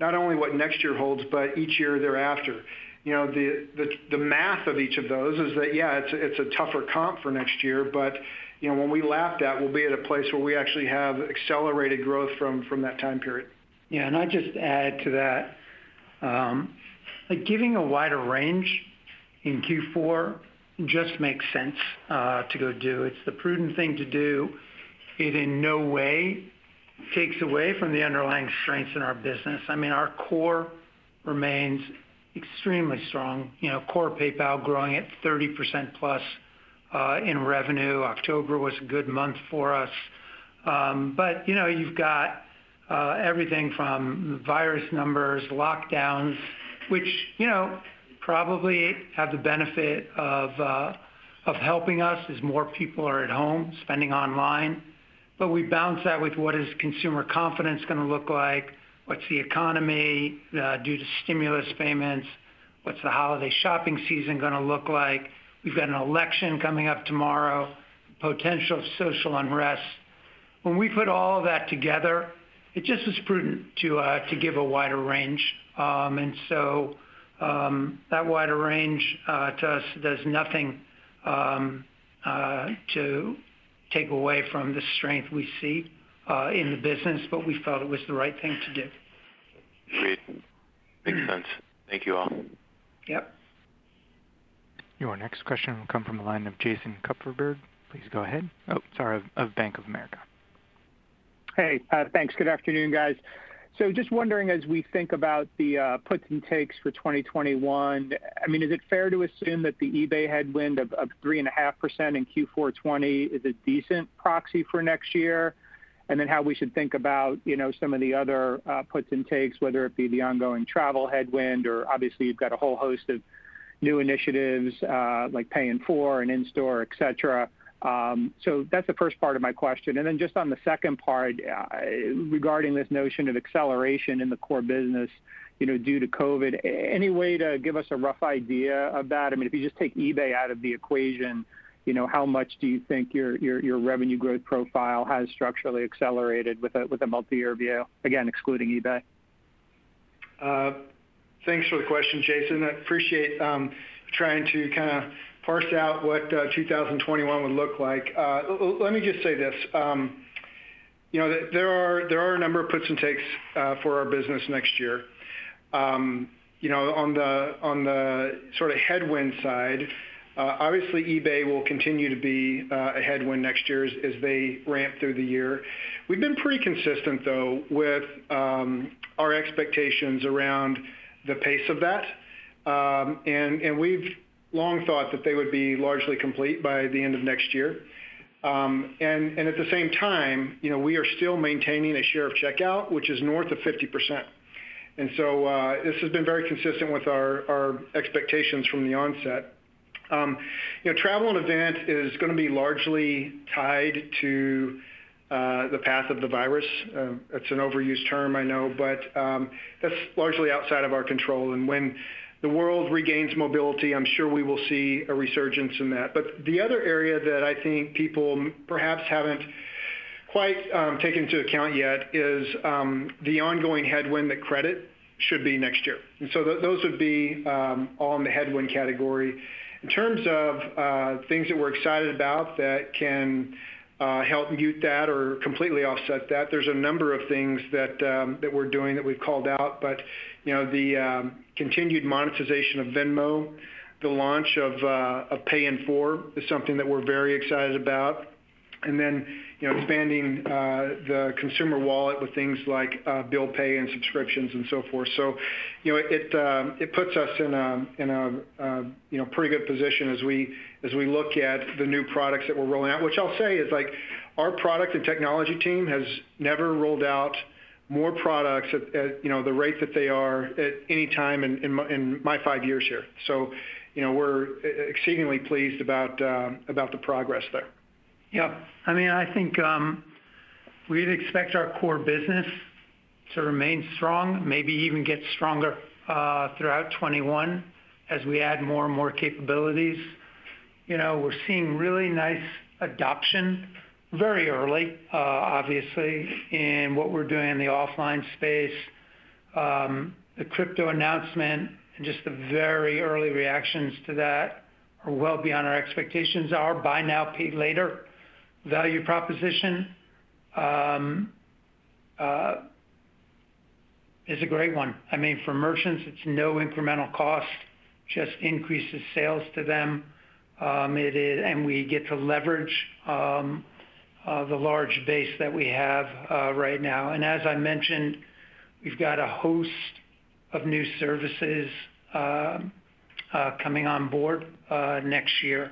not only what next year holds, but each year thereafter. The math of each of those is that, it's a tougher comp for next year, but when we lap that, we'll be at a place where we actually have accelerated growth from that time period. Yeah, and I just add to that, like giving a wider range in Q4 just makes sense to go do. It's the prudent thing to do. It in no way takes away from the underlying strengths in our business. I mean, our core remains extremely strong. Core PayPal growing at 30% plus in revenue. October was a good month for us. But, you've got everything from virus numbers, lockdowns, which, probably have the benefit of helping us as more people are at home, spending online. But we balance that with what is consumer confidence going to look like, what's the economy due to stimulus payments, what's the holiday shopping season going to look like. We've got an election coming up tomorrow, potential social unrest. When we put all of that together, it just was prudent to give a wider range. And so that wider range to us does nothing to take away from the strength we see in the business, but we felt it was the right thing to do. Great. Makes sense. Thank you all. Yep. Your next question will come from the line of Jason Kupferberg. Please go ahead. Of Bank of America. Hey, thanks. Good afternoon, guys. So just wondering, as we think about the puts and takes for 2021, I mean, is it fair to assume that the eBay headwind of 3.5% in Q4 20 is a decent proxy for next year? And then how we should think about, some of the other puts and takes, whether it be the ongoing travel headwind, or obviously you've got a whole host of new initiatives like Pay in 4 and in-store, et cetera. So that's the first part of my question. And then just on the second part, regarding this notion of acceleration in the core business, due to COVID, any way to give us a rough idea of that? I mean, if you just take eBay out of the equation, how much do you think your revenue growth profile has structurally accelerated with a multi-year view, again, excluding eBay? Thanks for the question, Jason. I appreciate trying to kind of parse out what 2021 would look like. Let me just say this. There are a number of puts and takes for our business next year. On the sort of headwind side, obviously eBay will continue to be a headwind next year as they ramp through the year. We've been pretty consistent, though, with our expectations around the pace of that. And we've long thought that they would be largely complete by the end of next year. And at the same time, we are still maintaining a share of checkout, which is north of 50%. And so this has been very consistent with our expectations from the onset. Travel and event is going to be largely tied to the path of the virus. It's an overused term, I know, but that's largely outside of our control. And when the world regains mobility, I'm sure we will see a resurgence in that. But the other area that I think people perhaps haven't quite taken into account yet is the ongoing headwind that credit should be next year. And so those would be all in the headwind category. In terms of things that we're excited about that can help mute that or completely offset that, there's a number of things that that we're doing that we've called out. But the continued monetization of Venmo, the launch of Pay in 4 is something that we're very excited about. And then, expanding the consumer wallet with things like bill pay and subscriptions and so forth. So, it puts us in a pretty good position as we look at the new products that we're rolling out. Which I'll say is like our product and technology team has never rolled out more products at the rate that they are at any time in my 5 years here. So, we're exceedingly pleased about the progress there. Yeah, I mean, I think we'd expect our core business to remain strong, maybe even get stronger throughout 21 as we add more and more capabilities. We're seeing really nice adoption very early, obviously, in what we're doing in the offline space. The crypto announcement and just the very early reactions to that are well beyond our expectations. Our buy now, pay later value proposition is a great one. I mean, for merchants, it's no incremental cost, just increases sales to them. It is, and we get to leverage the large base that we have right now. And as I mentioned, we've got a host of new services coming on board next year.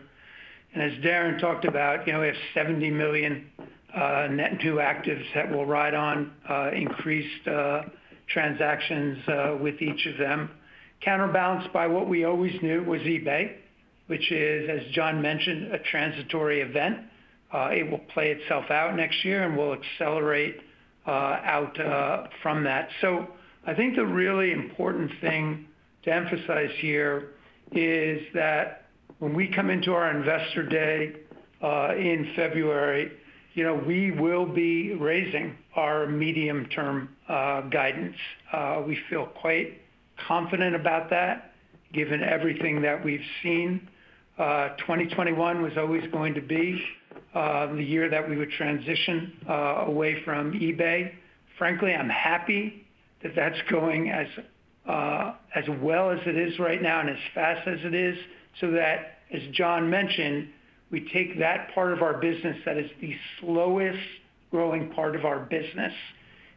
And as Darren talked about, we have 70 million net new actives that will ride on increased transactions with each of them, counterbalanced by what we always knew was eBay, which is, as John mentioned, a transitory event. It will play itself out next year and will accelerate out from that. So I think the really important thing to emphasize here is that when we come into our investor day in February, we will be raising our medium-term guidance. We feel quite confident about that, given everything that we've seen. 2021 was always going to be the year that we would transition away from eBay. Frankly, I'm happy that that's going as well as it is right now and as fast as it is, so that, as John mentioned, we take that part of our business that is the slowest growing part of our business,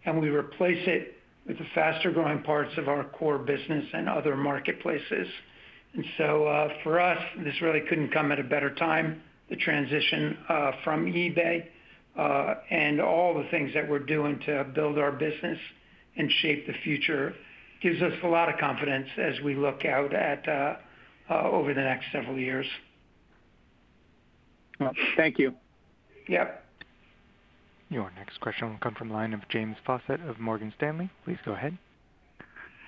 and we replace it with the faster growing parts of our core business and other marketplaces. And so for us, this really couldn't come at a better time, the transition from eBay and all the things that we're doing to build our business and shape the future gives us a lot of confidence as we look out at over the next several years. Well, thank you. Yep. Your next question will come from the line of James Faucette of Morgan Stanley. Please go ahead.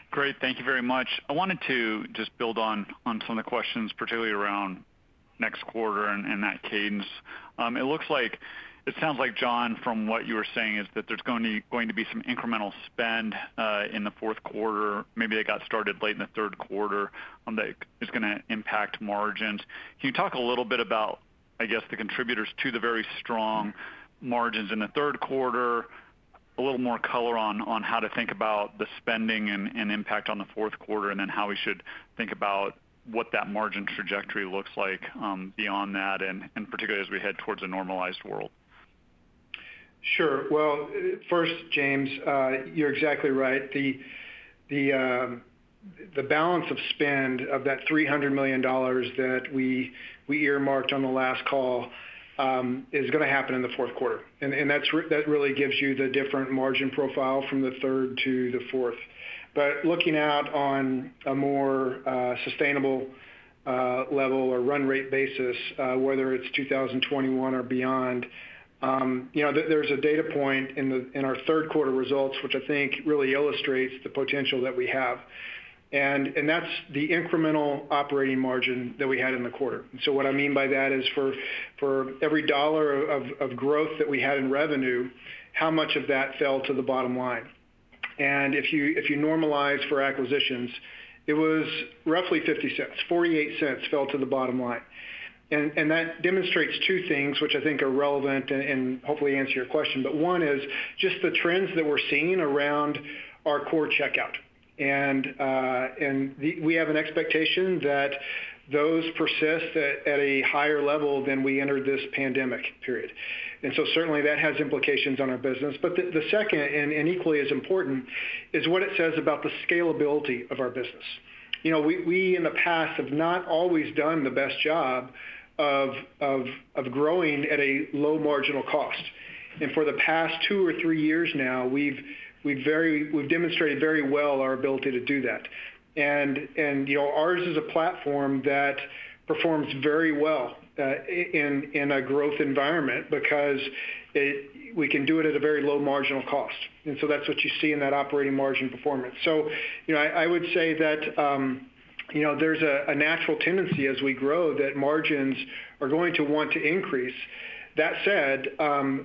Great. Thank you very much. I wanted to just build on some of the questions, particularly around next quarter and that cadence. It sounds like, John, from what you were saying, is that there's going to be some incremental spend in the fourth quarter. Maybe they got started late in the third quarter that is going to impact margins. Can you talk a little bit about, I guess, the contributors to the very strong margins in the third quarter, a little more color on how to think about the spending and impact on the fourth quarter, and then how we should think about what that margin trajectory looks like beyond that, and particularly as we head towards a normalized world? Sure. Well, first, James, you're exactly right. The balance of spend of that $300 million that we earmarked on the last call is going to happen in the fourth quarter, and that really gives you the different margin profile from the third to the fourth. But looking out on a more sustainable level or run rate basis, whether it's 2021 or beyond. There's a data point in our third quarter results, which I think really illustrates the potential that we have. And that's the incremental operating margin that we had in the quarter. And so what I mean by that is for every dollar of growth that we had in revenue, how much of that fell to the bottom line? And if you normalize for acquisitions, it was roughly 50 cents, 48 cents fell to the bottom line. And that demonstrates two things, which I think are relevant and hopefully answer your question. But one is just the trends that we're seeing around our core checkout. We have an expectation that those persist at a higher level than we entered this pandemic period. And so certainly that has implications on our business. But the second, and equally as important, is what it says about the scalability of our business. We in the past have not always done the best job of growing at a low marginal cost. And for the past 2 or 3 years now, we've demonstrated very well our ability to do that. And ours is a platform that performs very well in a growth environment because we can do it at a very low marginal cost. And so that's what you see in that operating margin performance. So, I would say that, there's a natural tendency as we grow that margins are going to want to increase. That said,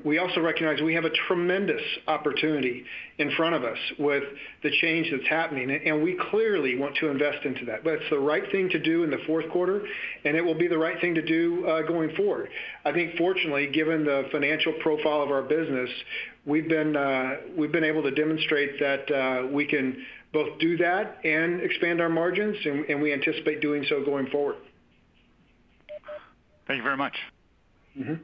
we also recognize we have a tremendous opportunity in front of us with the change that's happening, and we clearly want to invest into that. But it's the right thing to do in the fourth quarter, and it will be the right thing to do going forward. I think, fortunately, given the financial profile of our business, we've been able to demonstrate that we can both do that and expand our margins, and we anticipate doing so going forward. Thank you very much. Mm-hmm.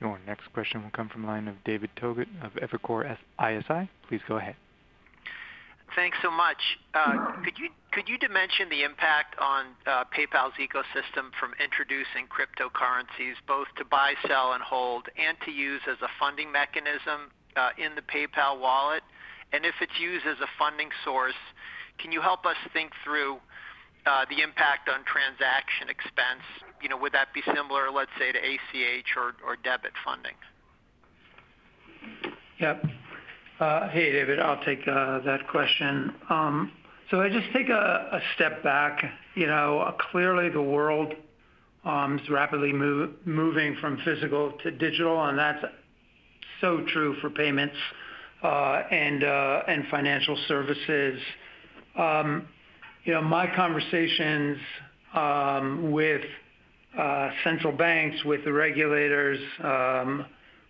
Your next question will come from the line of David Togut of Evercore ISI. Please go ahead. Thanks so much. Could you dimension the impact on PayPal's ecosystem from introducing cryptocurrencies, both to buy, sell, and hold, and to use as a funding mechanism in the PayPal wallet? And if it's used as a funding source, can you help us think through the impact on transaction expense? Would that be similar, let's say, to ACH or debit funding? Yep. Hey, David, I'll take that question. So I just take a step back. Clearly the world is rapidly moving from physical to digital, and that's so true for payments and financial services. My conversations with central banks, with the regulators,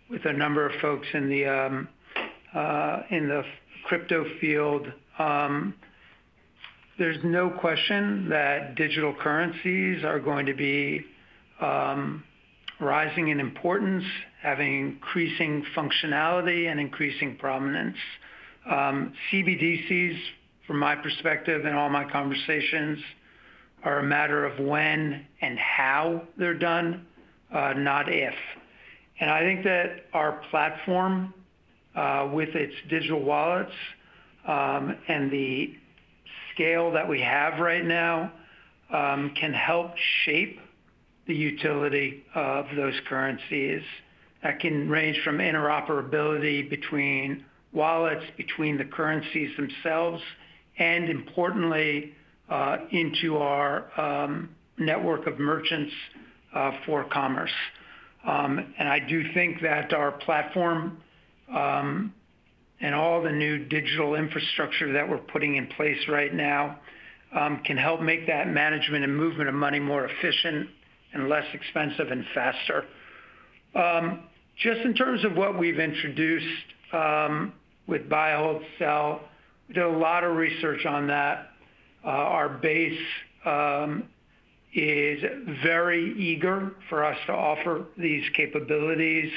with a number of folks in the crypto field, there's no question that digital currencies are going to be rising in importance, having increasing functionality and increasing prominence. CBDCs, from my perspective and all my conversations, are a matter of when and how they're done, not if. And I think that our platform, with its digital wallets and the scale that we have right now, can help shape the utility of those currencies. That can range from interoperability between wallets, between the currencies themselves, and importantly, into our network of merchants for commerce. And I do think that our platform and all the new digital infrastructure that we're putting in place right now can help make that management and movement of money more efficient and less expensive and faster. Just in terms of what we've introduced with buy, hold, sell, we did a lot of research on that. Our base is very eager for us to offer these capabilities.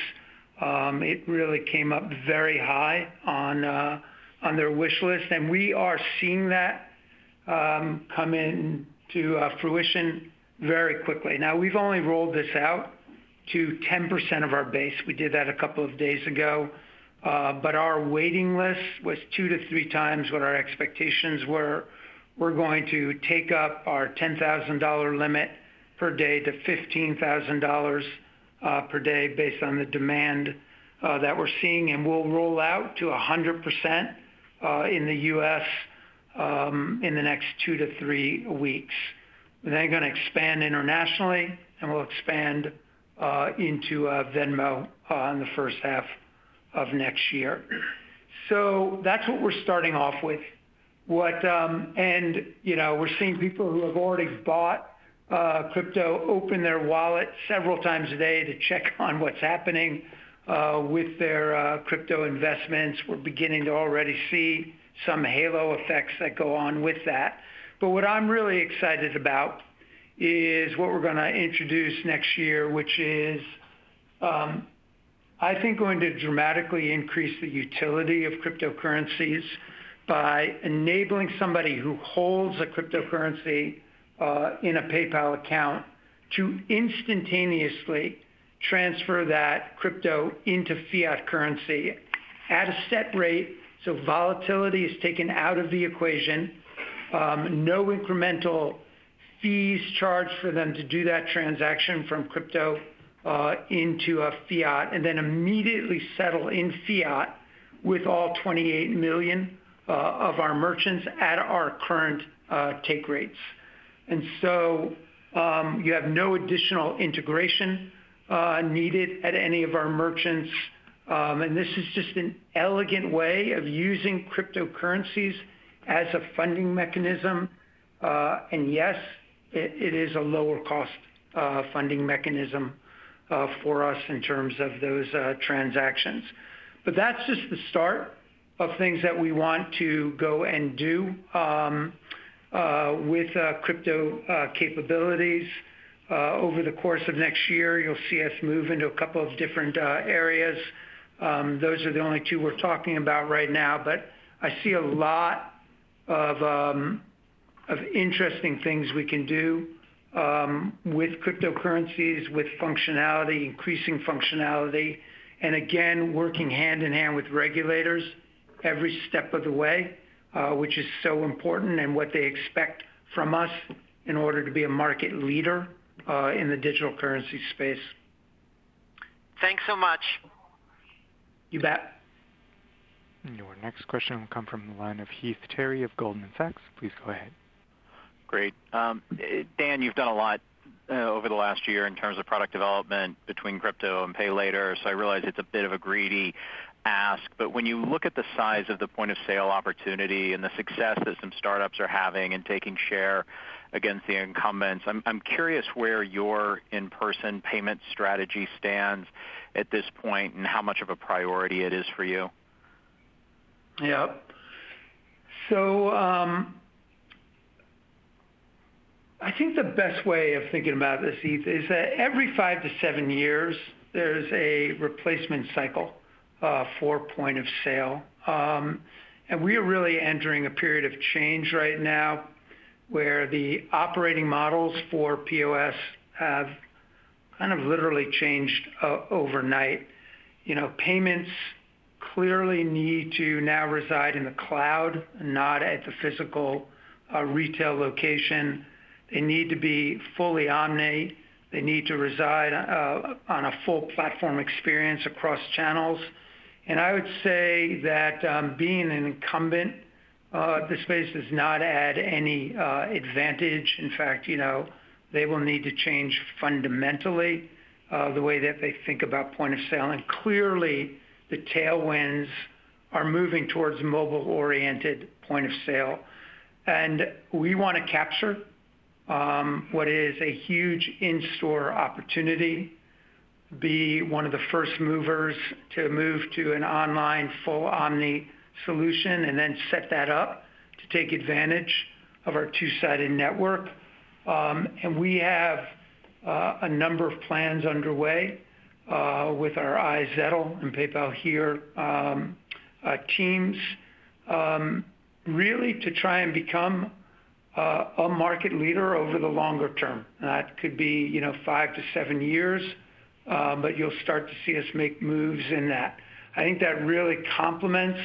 It really came up very high on their wish list, and we are seeing that come into fruition very quickly. Now, we've only rolled this out to 10% of our base. We did that a couple of days ago. But our waiting list was 2 to 3 times what our expectations were. we're going to take up our $10,000 limit per day to $15,000 per day based on the demand that we're seeing, and we'll roll out to 100% in the U.S. In the next 2 to 3 weeks. We're then going to expand internationally, and we'll expand into Venmo in the first half of next year. So that's what we're starting off with. And you know, we're seeing people who have already bought crypto open their wallet several times a day to check on what's happening with their crypto investments. We're beginning to already see some halo effects that go on with that. But what I'm really excited about is what we're going to introduce next year, which is, I think, going to dramatically increase the utility of cryptocurrencies by enabling somebody who holds a cryptocurrency in a PayPal account to instantaneously transfer that crypto into fiat currency at a set rate, so volatility is taken out of the equation. No incremental fees charged for them to do that transaction from crypto into a fiat, and then immediately settle in fiat with all 28 million of our merchants at our current take rates. And so you have no additional integration needed at any of our merchants. And this is just an elegant way of using cryptocurrencies as a funding mechanism. And yes, it is a lower cost funding mechanism for us in terms of those transactions. But that's just the start of things that we want to go and do with crypto capabilities. Over the course of next year, you'll see us move into a couple of different areas. Those are the only two we're talking about right now, but I see a lot of interesting things we can do with cryptocurrencies, with functionality, increasing functionality, and again, working hand in hand with regulators every step of the way, which is so important, and what they expect from us in order to be a market leader in the digital currency space. Thanks so much. You bet. Your next question will come from the line of Heath Terry of Goldman Sachs. Please go ahead. Great. Dan, you've done a lot over the last year in terms of product development between crypto and pay later, so I realize it's a bit of a greedy ask, but when you look at the size of the point-of-sale opportunity and the success that some startups are having in taking share against the incumbents, I'm curious where your in-person payment strategy stands at this point and how much of a priority it is for you. Yeah. So I think the best way of thinking about this, Heath, is that every 5 to 7 years, there's a replacement cycle for point of sale. And we are really entering a period of change right now, where the operating models for POS have kind of literally changed overnight. You know, payments clearly need to now reside in the cloud, not at the physical retail location. They need to be fully omni. They need to reside on a full platform experience across channels. And I would say that being an incumbent, the space does not add any advantage. In fact, you know, they will need to change fundamentally the way that they think about point of sale. And clearly, the tailwinds are moving towards mobile-oriented point of sale. And we want to capture what is a huge in-store opportunity, be one of the first movers to move to an online full omni solution, and then set that up to take advantage of our two-sided network. And we have a number of plans underway with our iZettle and PayPal Here teams, really to try and become a market leader over the longer term. And that could be, you know, 5 to 7 years, but you'll start to see us make moves in that. I think that really complements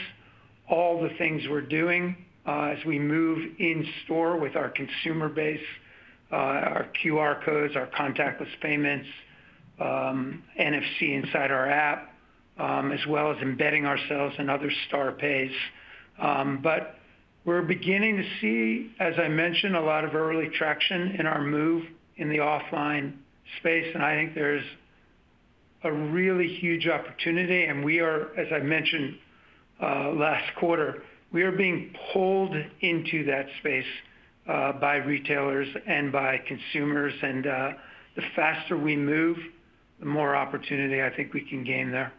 all the things we're doing as we move in store with our consumer base, our QR codes, our contactless payments, NFC inside our app, as well as embedding ourselves in other star pays. But we're beginning to see, as I mentioned, a lot of early traction in our move in the offline space, and I think there's a really huge opportunity. And we are, as I mentioned last quarter, we are being pulled into that space by retailers and by consumers. And the faster we move, the more opportunity I think we can gain there.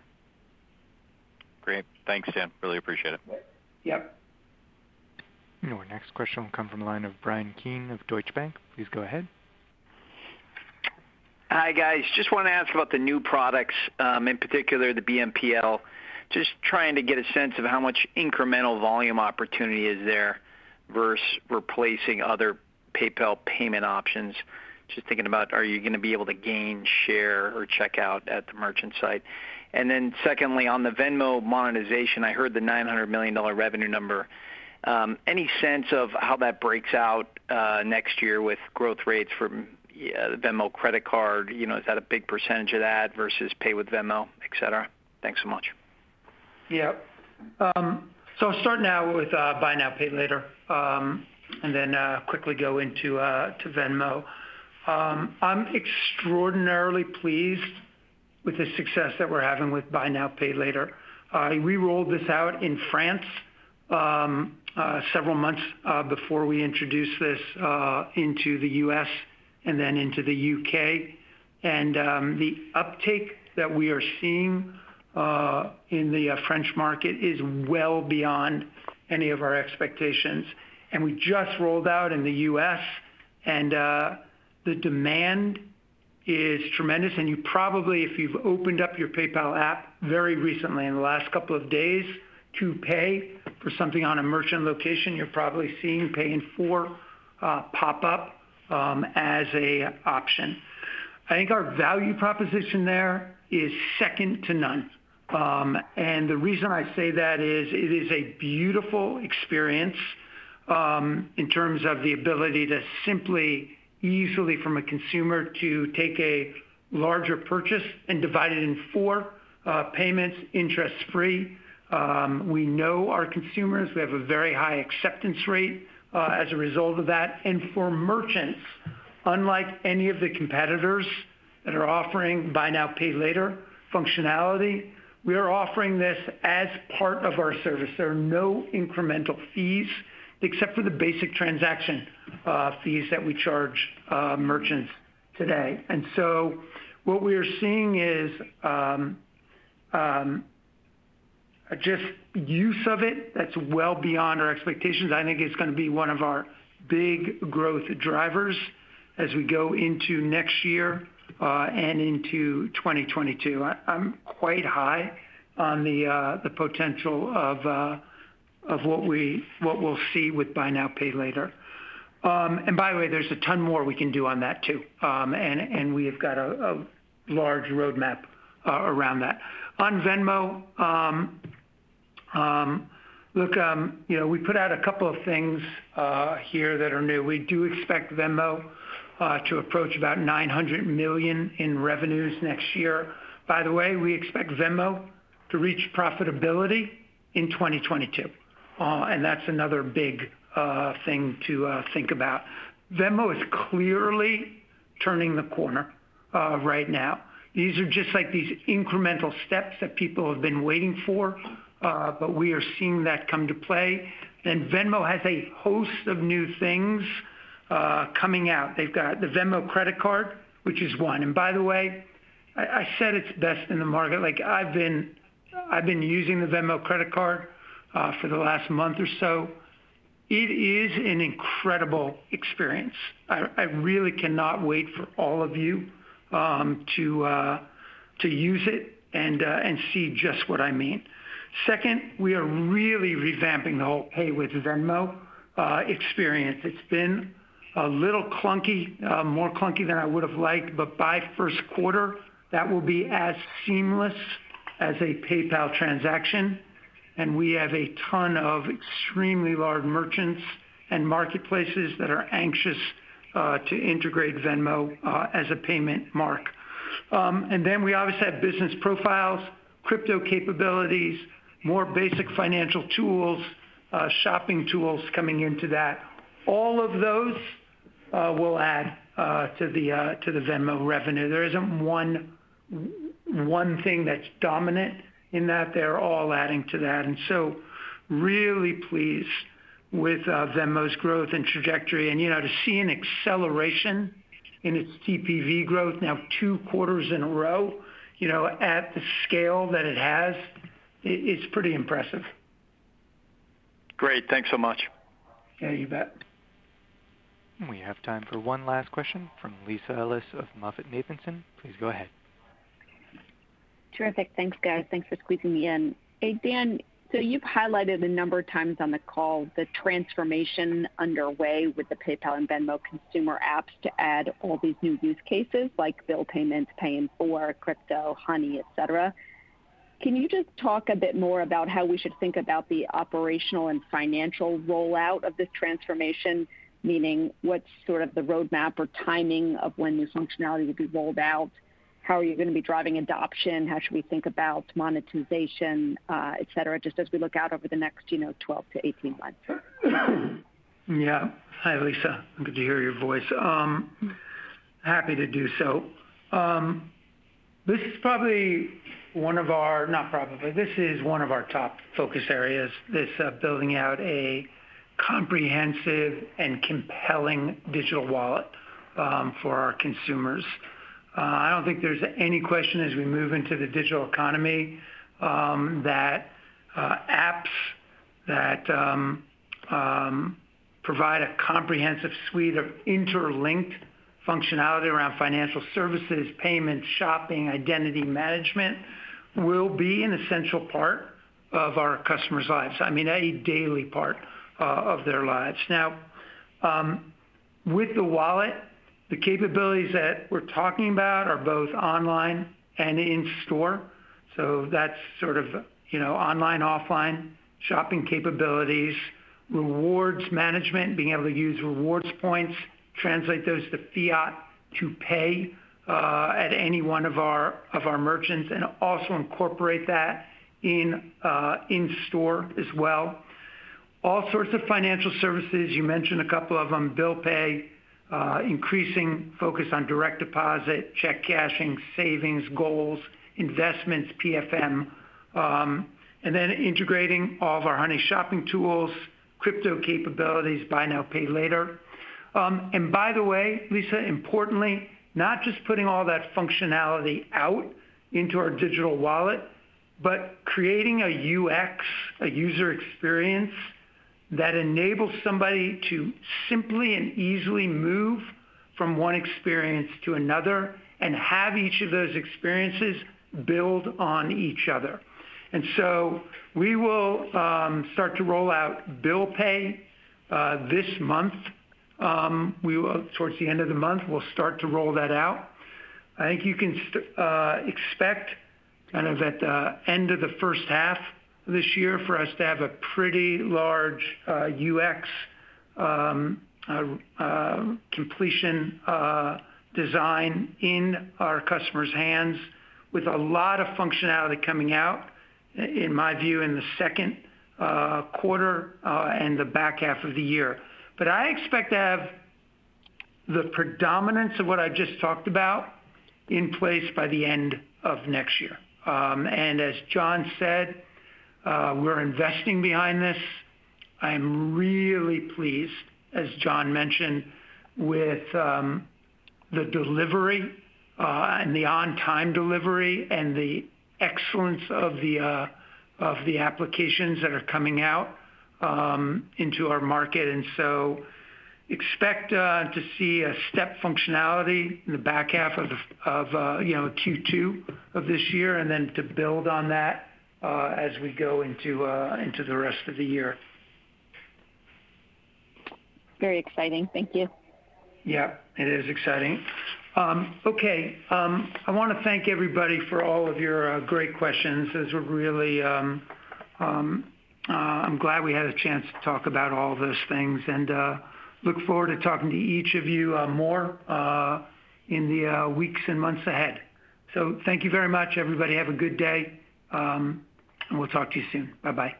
Great. Thanks, Dan. Really appreciate it. Yep. Our next question will come from the line of Brian Keane of Deutsche Bank. Please go ahead. Hi, guys. Just want to ask about the new products, in particular the BNPL. Just trying to get a sense of how much incremental volume opportunity is there versus replacing other PayPal payment options. Just thinking about, are you going to be able to gain share or checkout at the merchant site? And then secondly, on the Venmo monetization, I heard the $900 million revenue number. Any sense of how that breaks out next year with growth rates from the Venmo credit card? You know, is that a big percentage of that versus pay with Venmo, et cetera? Thanks so much. Yeah. So I'll start now with buy now, pay later, and then quickly go into to Venmo. I'm extraordinarily pleased with the success that we're having with buy now, pay later. We rolled this out in France several months before we introduced this into the U.S. and then into the U.K. And the uptake that we are seeing in the French market is well beyond any of our expectations. And we just rolled out in the U.S. and the demand is tremendous. And you probably, if you've opened up your PayPal app very recently in the last couple of days to pay for something on a merchant location, you're probably seeing pay in four pop up as a option. I think our value proposition there is second to none. And the reason I say that is it is a beautiful experience in terms of the ability to simply easily from a consumer to take a larger purchase and divide it in four payments, interest-free. We know our consumers. We have a very high acceptance rate as a result of that. And for merchants, unlike any of the competitors that are offering buy now, pay later functionality, we are offering this as part of our service. There are no incremental fees except for the basic transaction fees that we charge merchants today. And so what we are seeing is just use of it that's well beyond our expectations. I think it's going to be one of our big growth drivers as we go into next year and into 2022. I'm quite high on the potential of what we'll see with buy now, pay later. And by the way, there's a ton more we can do on that too. And we have got a large roadmap around that. On Venmo, look, you know, we put out a couple of things here that are new. We do expect Venmo to approach about $900 million in revenues next year. By the way, we expect Venmo to reach profitability in 2022. And that's another big thing to think about. Venmo is clearly turning the corner right now. These are just like these incremental steps that people have been waiting for, but we are seeing that come to play. And Venmo has a host of new things coming out. They've got the Venmo credit card, which is one. And by the way, I said it's best in the market. Like I've been using the Venmo credit card for the last month or so. It is an incredible experience. I really cannot wait for all of you to use it and see just what I mean. Second, we are really revamping the whole Pay with Venmo experience. It's been a little clunky, more clunky than I would have liked, but by first quarter, that will be as seamless as a PayPal transaction. and we have a ton of extremely large merchants and marketplaces that are anxious to integrate Venmo as a payment mark. And then we obviously have business profiles, crypto capabilities, more basic financial tools, shopping tools coming into that. All of those will add to the Venmo revenue. There isn't one thing that's dominant in that. They're all adding to that. And so really pleased with Venmo's growth and trajectory. And, you know, to see an acceleration in its TPV growth now 2 quarters in a row, you know, at the scale that it has, it's pretty impressive. Great. Thanks so much. Yeah, you bet. We have time for one last question from Lisa Ellis of MoffettNathanson. Please go ahead. Terrific. Thanks, guys. Thanks for squeezing me in. Hey, Dan, so you've highlighted a number of times on the call the transformation underway with the PayPal and Venmo consumer apps to add all these new use cases like bill payments, pay in full, crypto, Honey, et cetera. Can you just talk a bit more about how we should think about the operational and financial rollout of this transformation, meaning what's sort of the roadmap or timing of when new functionality will be rolled out? How are you going to be driving adoption? How should we think about monetization, et cetera, just as we look out over the next, 12 to 18 months? Yeah. Hi, Lisa. Good to hear your voice. Happy to do so. This is one of our top focus areas, this building out a comprehensive and compelling digital wallet for our consumers. I don't think there's any question as we move into the digital economy that apps that provide a comprehensive suite of interlinked functionality around financial services, payments, shopping, identity management will be an essential part of our customers' lives. I mean, a daily part of their lives. Now, with the wallet, the capabilities that we're talking about are both online and in store. So that's sort of, online, offline, shopping capabilities, rewards management, being able to use rewards points, translate those to fiat to pay at any one of our merchants, and also incorporate that in store as well. All sorts of financial services. You mentioned a couple of them: bill pay. Increasing focus on direct deposit, check cashing, savings, goals, investments, PFM, and then integrating all of our Honey shopping tools, crypto capabilities, buy now, pay later. And by the way, Lisa, importantly, not just putting all that functionality out into our digital wallet, but creating a UX, a user experience, that enables somebody to simply and easily move from one experience to another and have each of those experiences build on each other. And so we will start to roll out bill pay this month. We will, towards the end of the month, we'll start to roll that out. I think you can expect kind of at the end of the first half this year for us to have a pretty large UX completion design in our customers' hands with a lot of functionality coming out, in my view, in the second quarter and the back half of the year. But I expect to have the predominance of what I just talked about in place by the end of next year. And as John said, we're investing behind this. I'm really pleased, as John mentioned, with the delivery and the on-time delivery and the excellence of the applications that are coming out into our market. And so expect to see a step functionality in the back half of Q2 of this year, and then to build on that as we go into the rest of the year. Very exciting. Thank you. Yeah, it is exciting. I want to thank everybody for all of your great questions. Those were really I'm glad we had a chance to talk about all those things, and look forward to talking to each of you more in the weeks and months ahead. So thank you very much, everybody. Have a good day, and we'll talk to you soon. Bye-bye.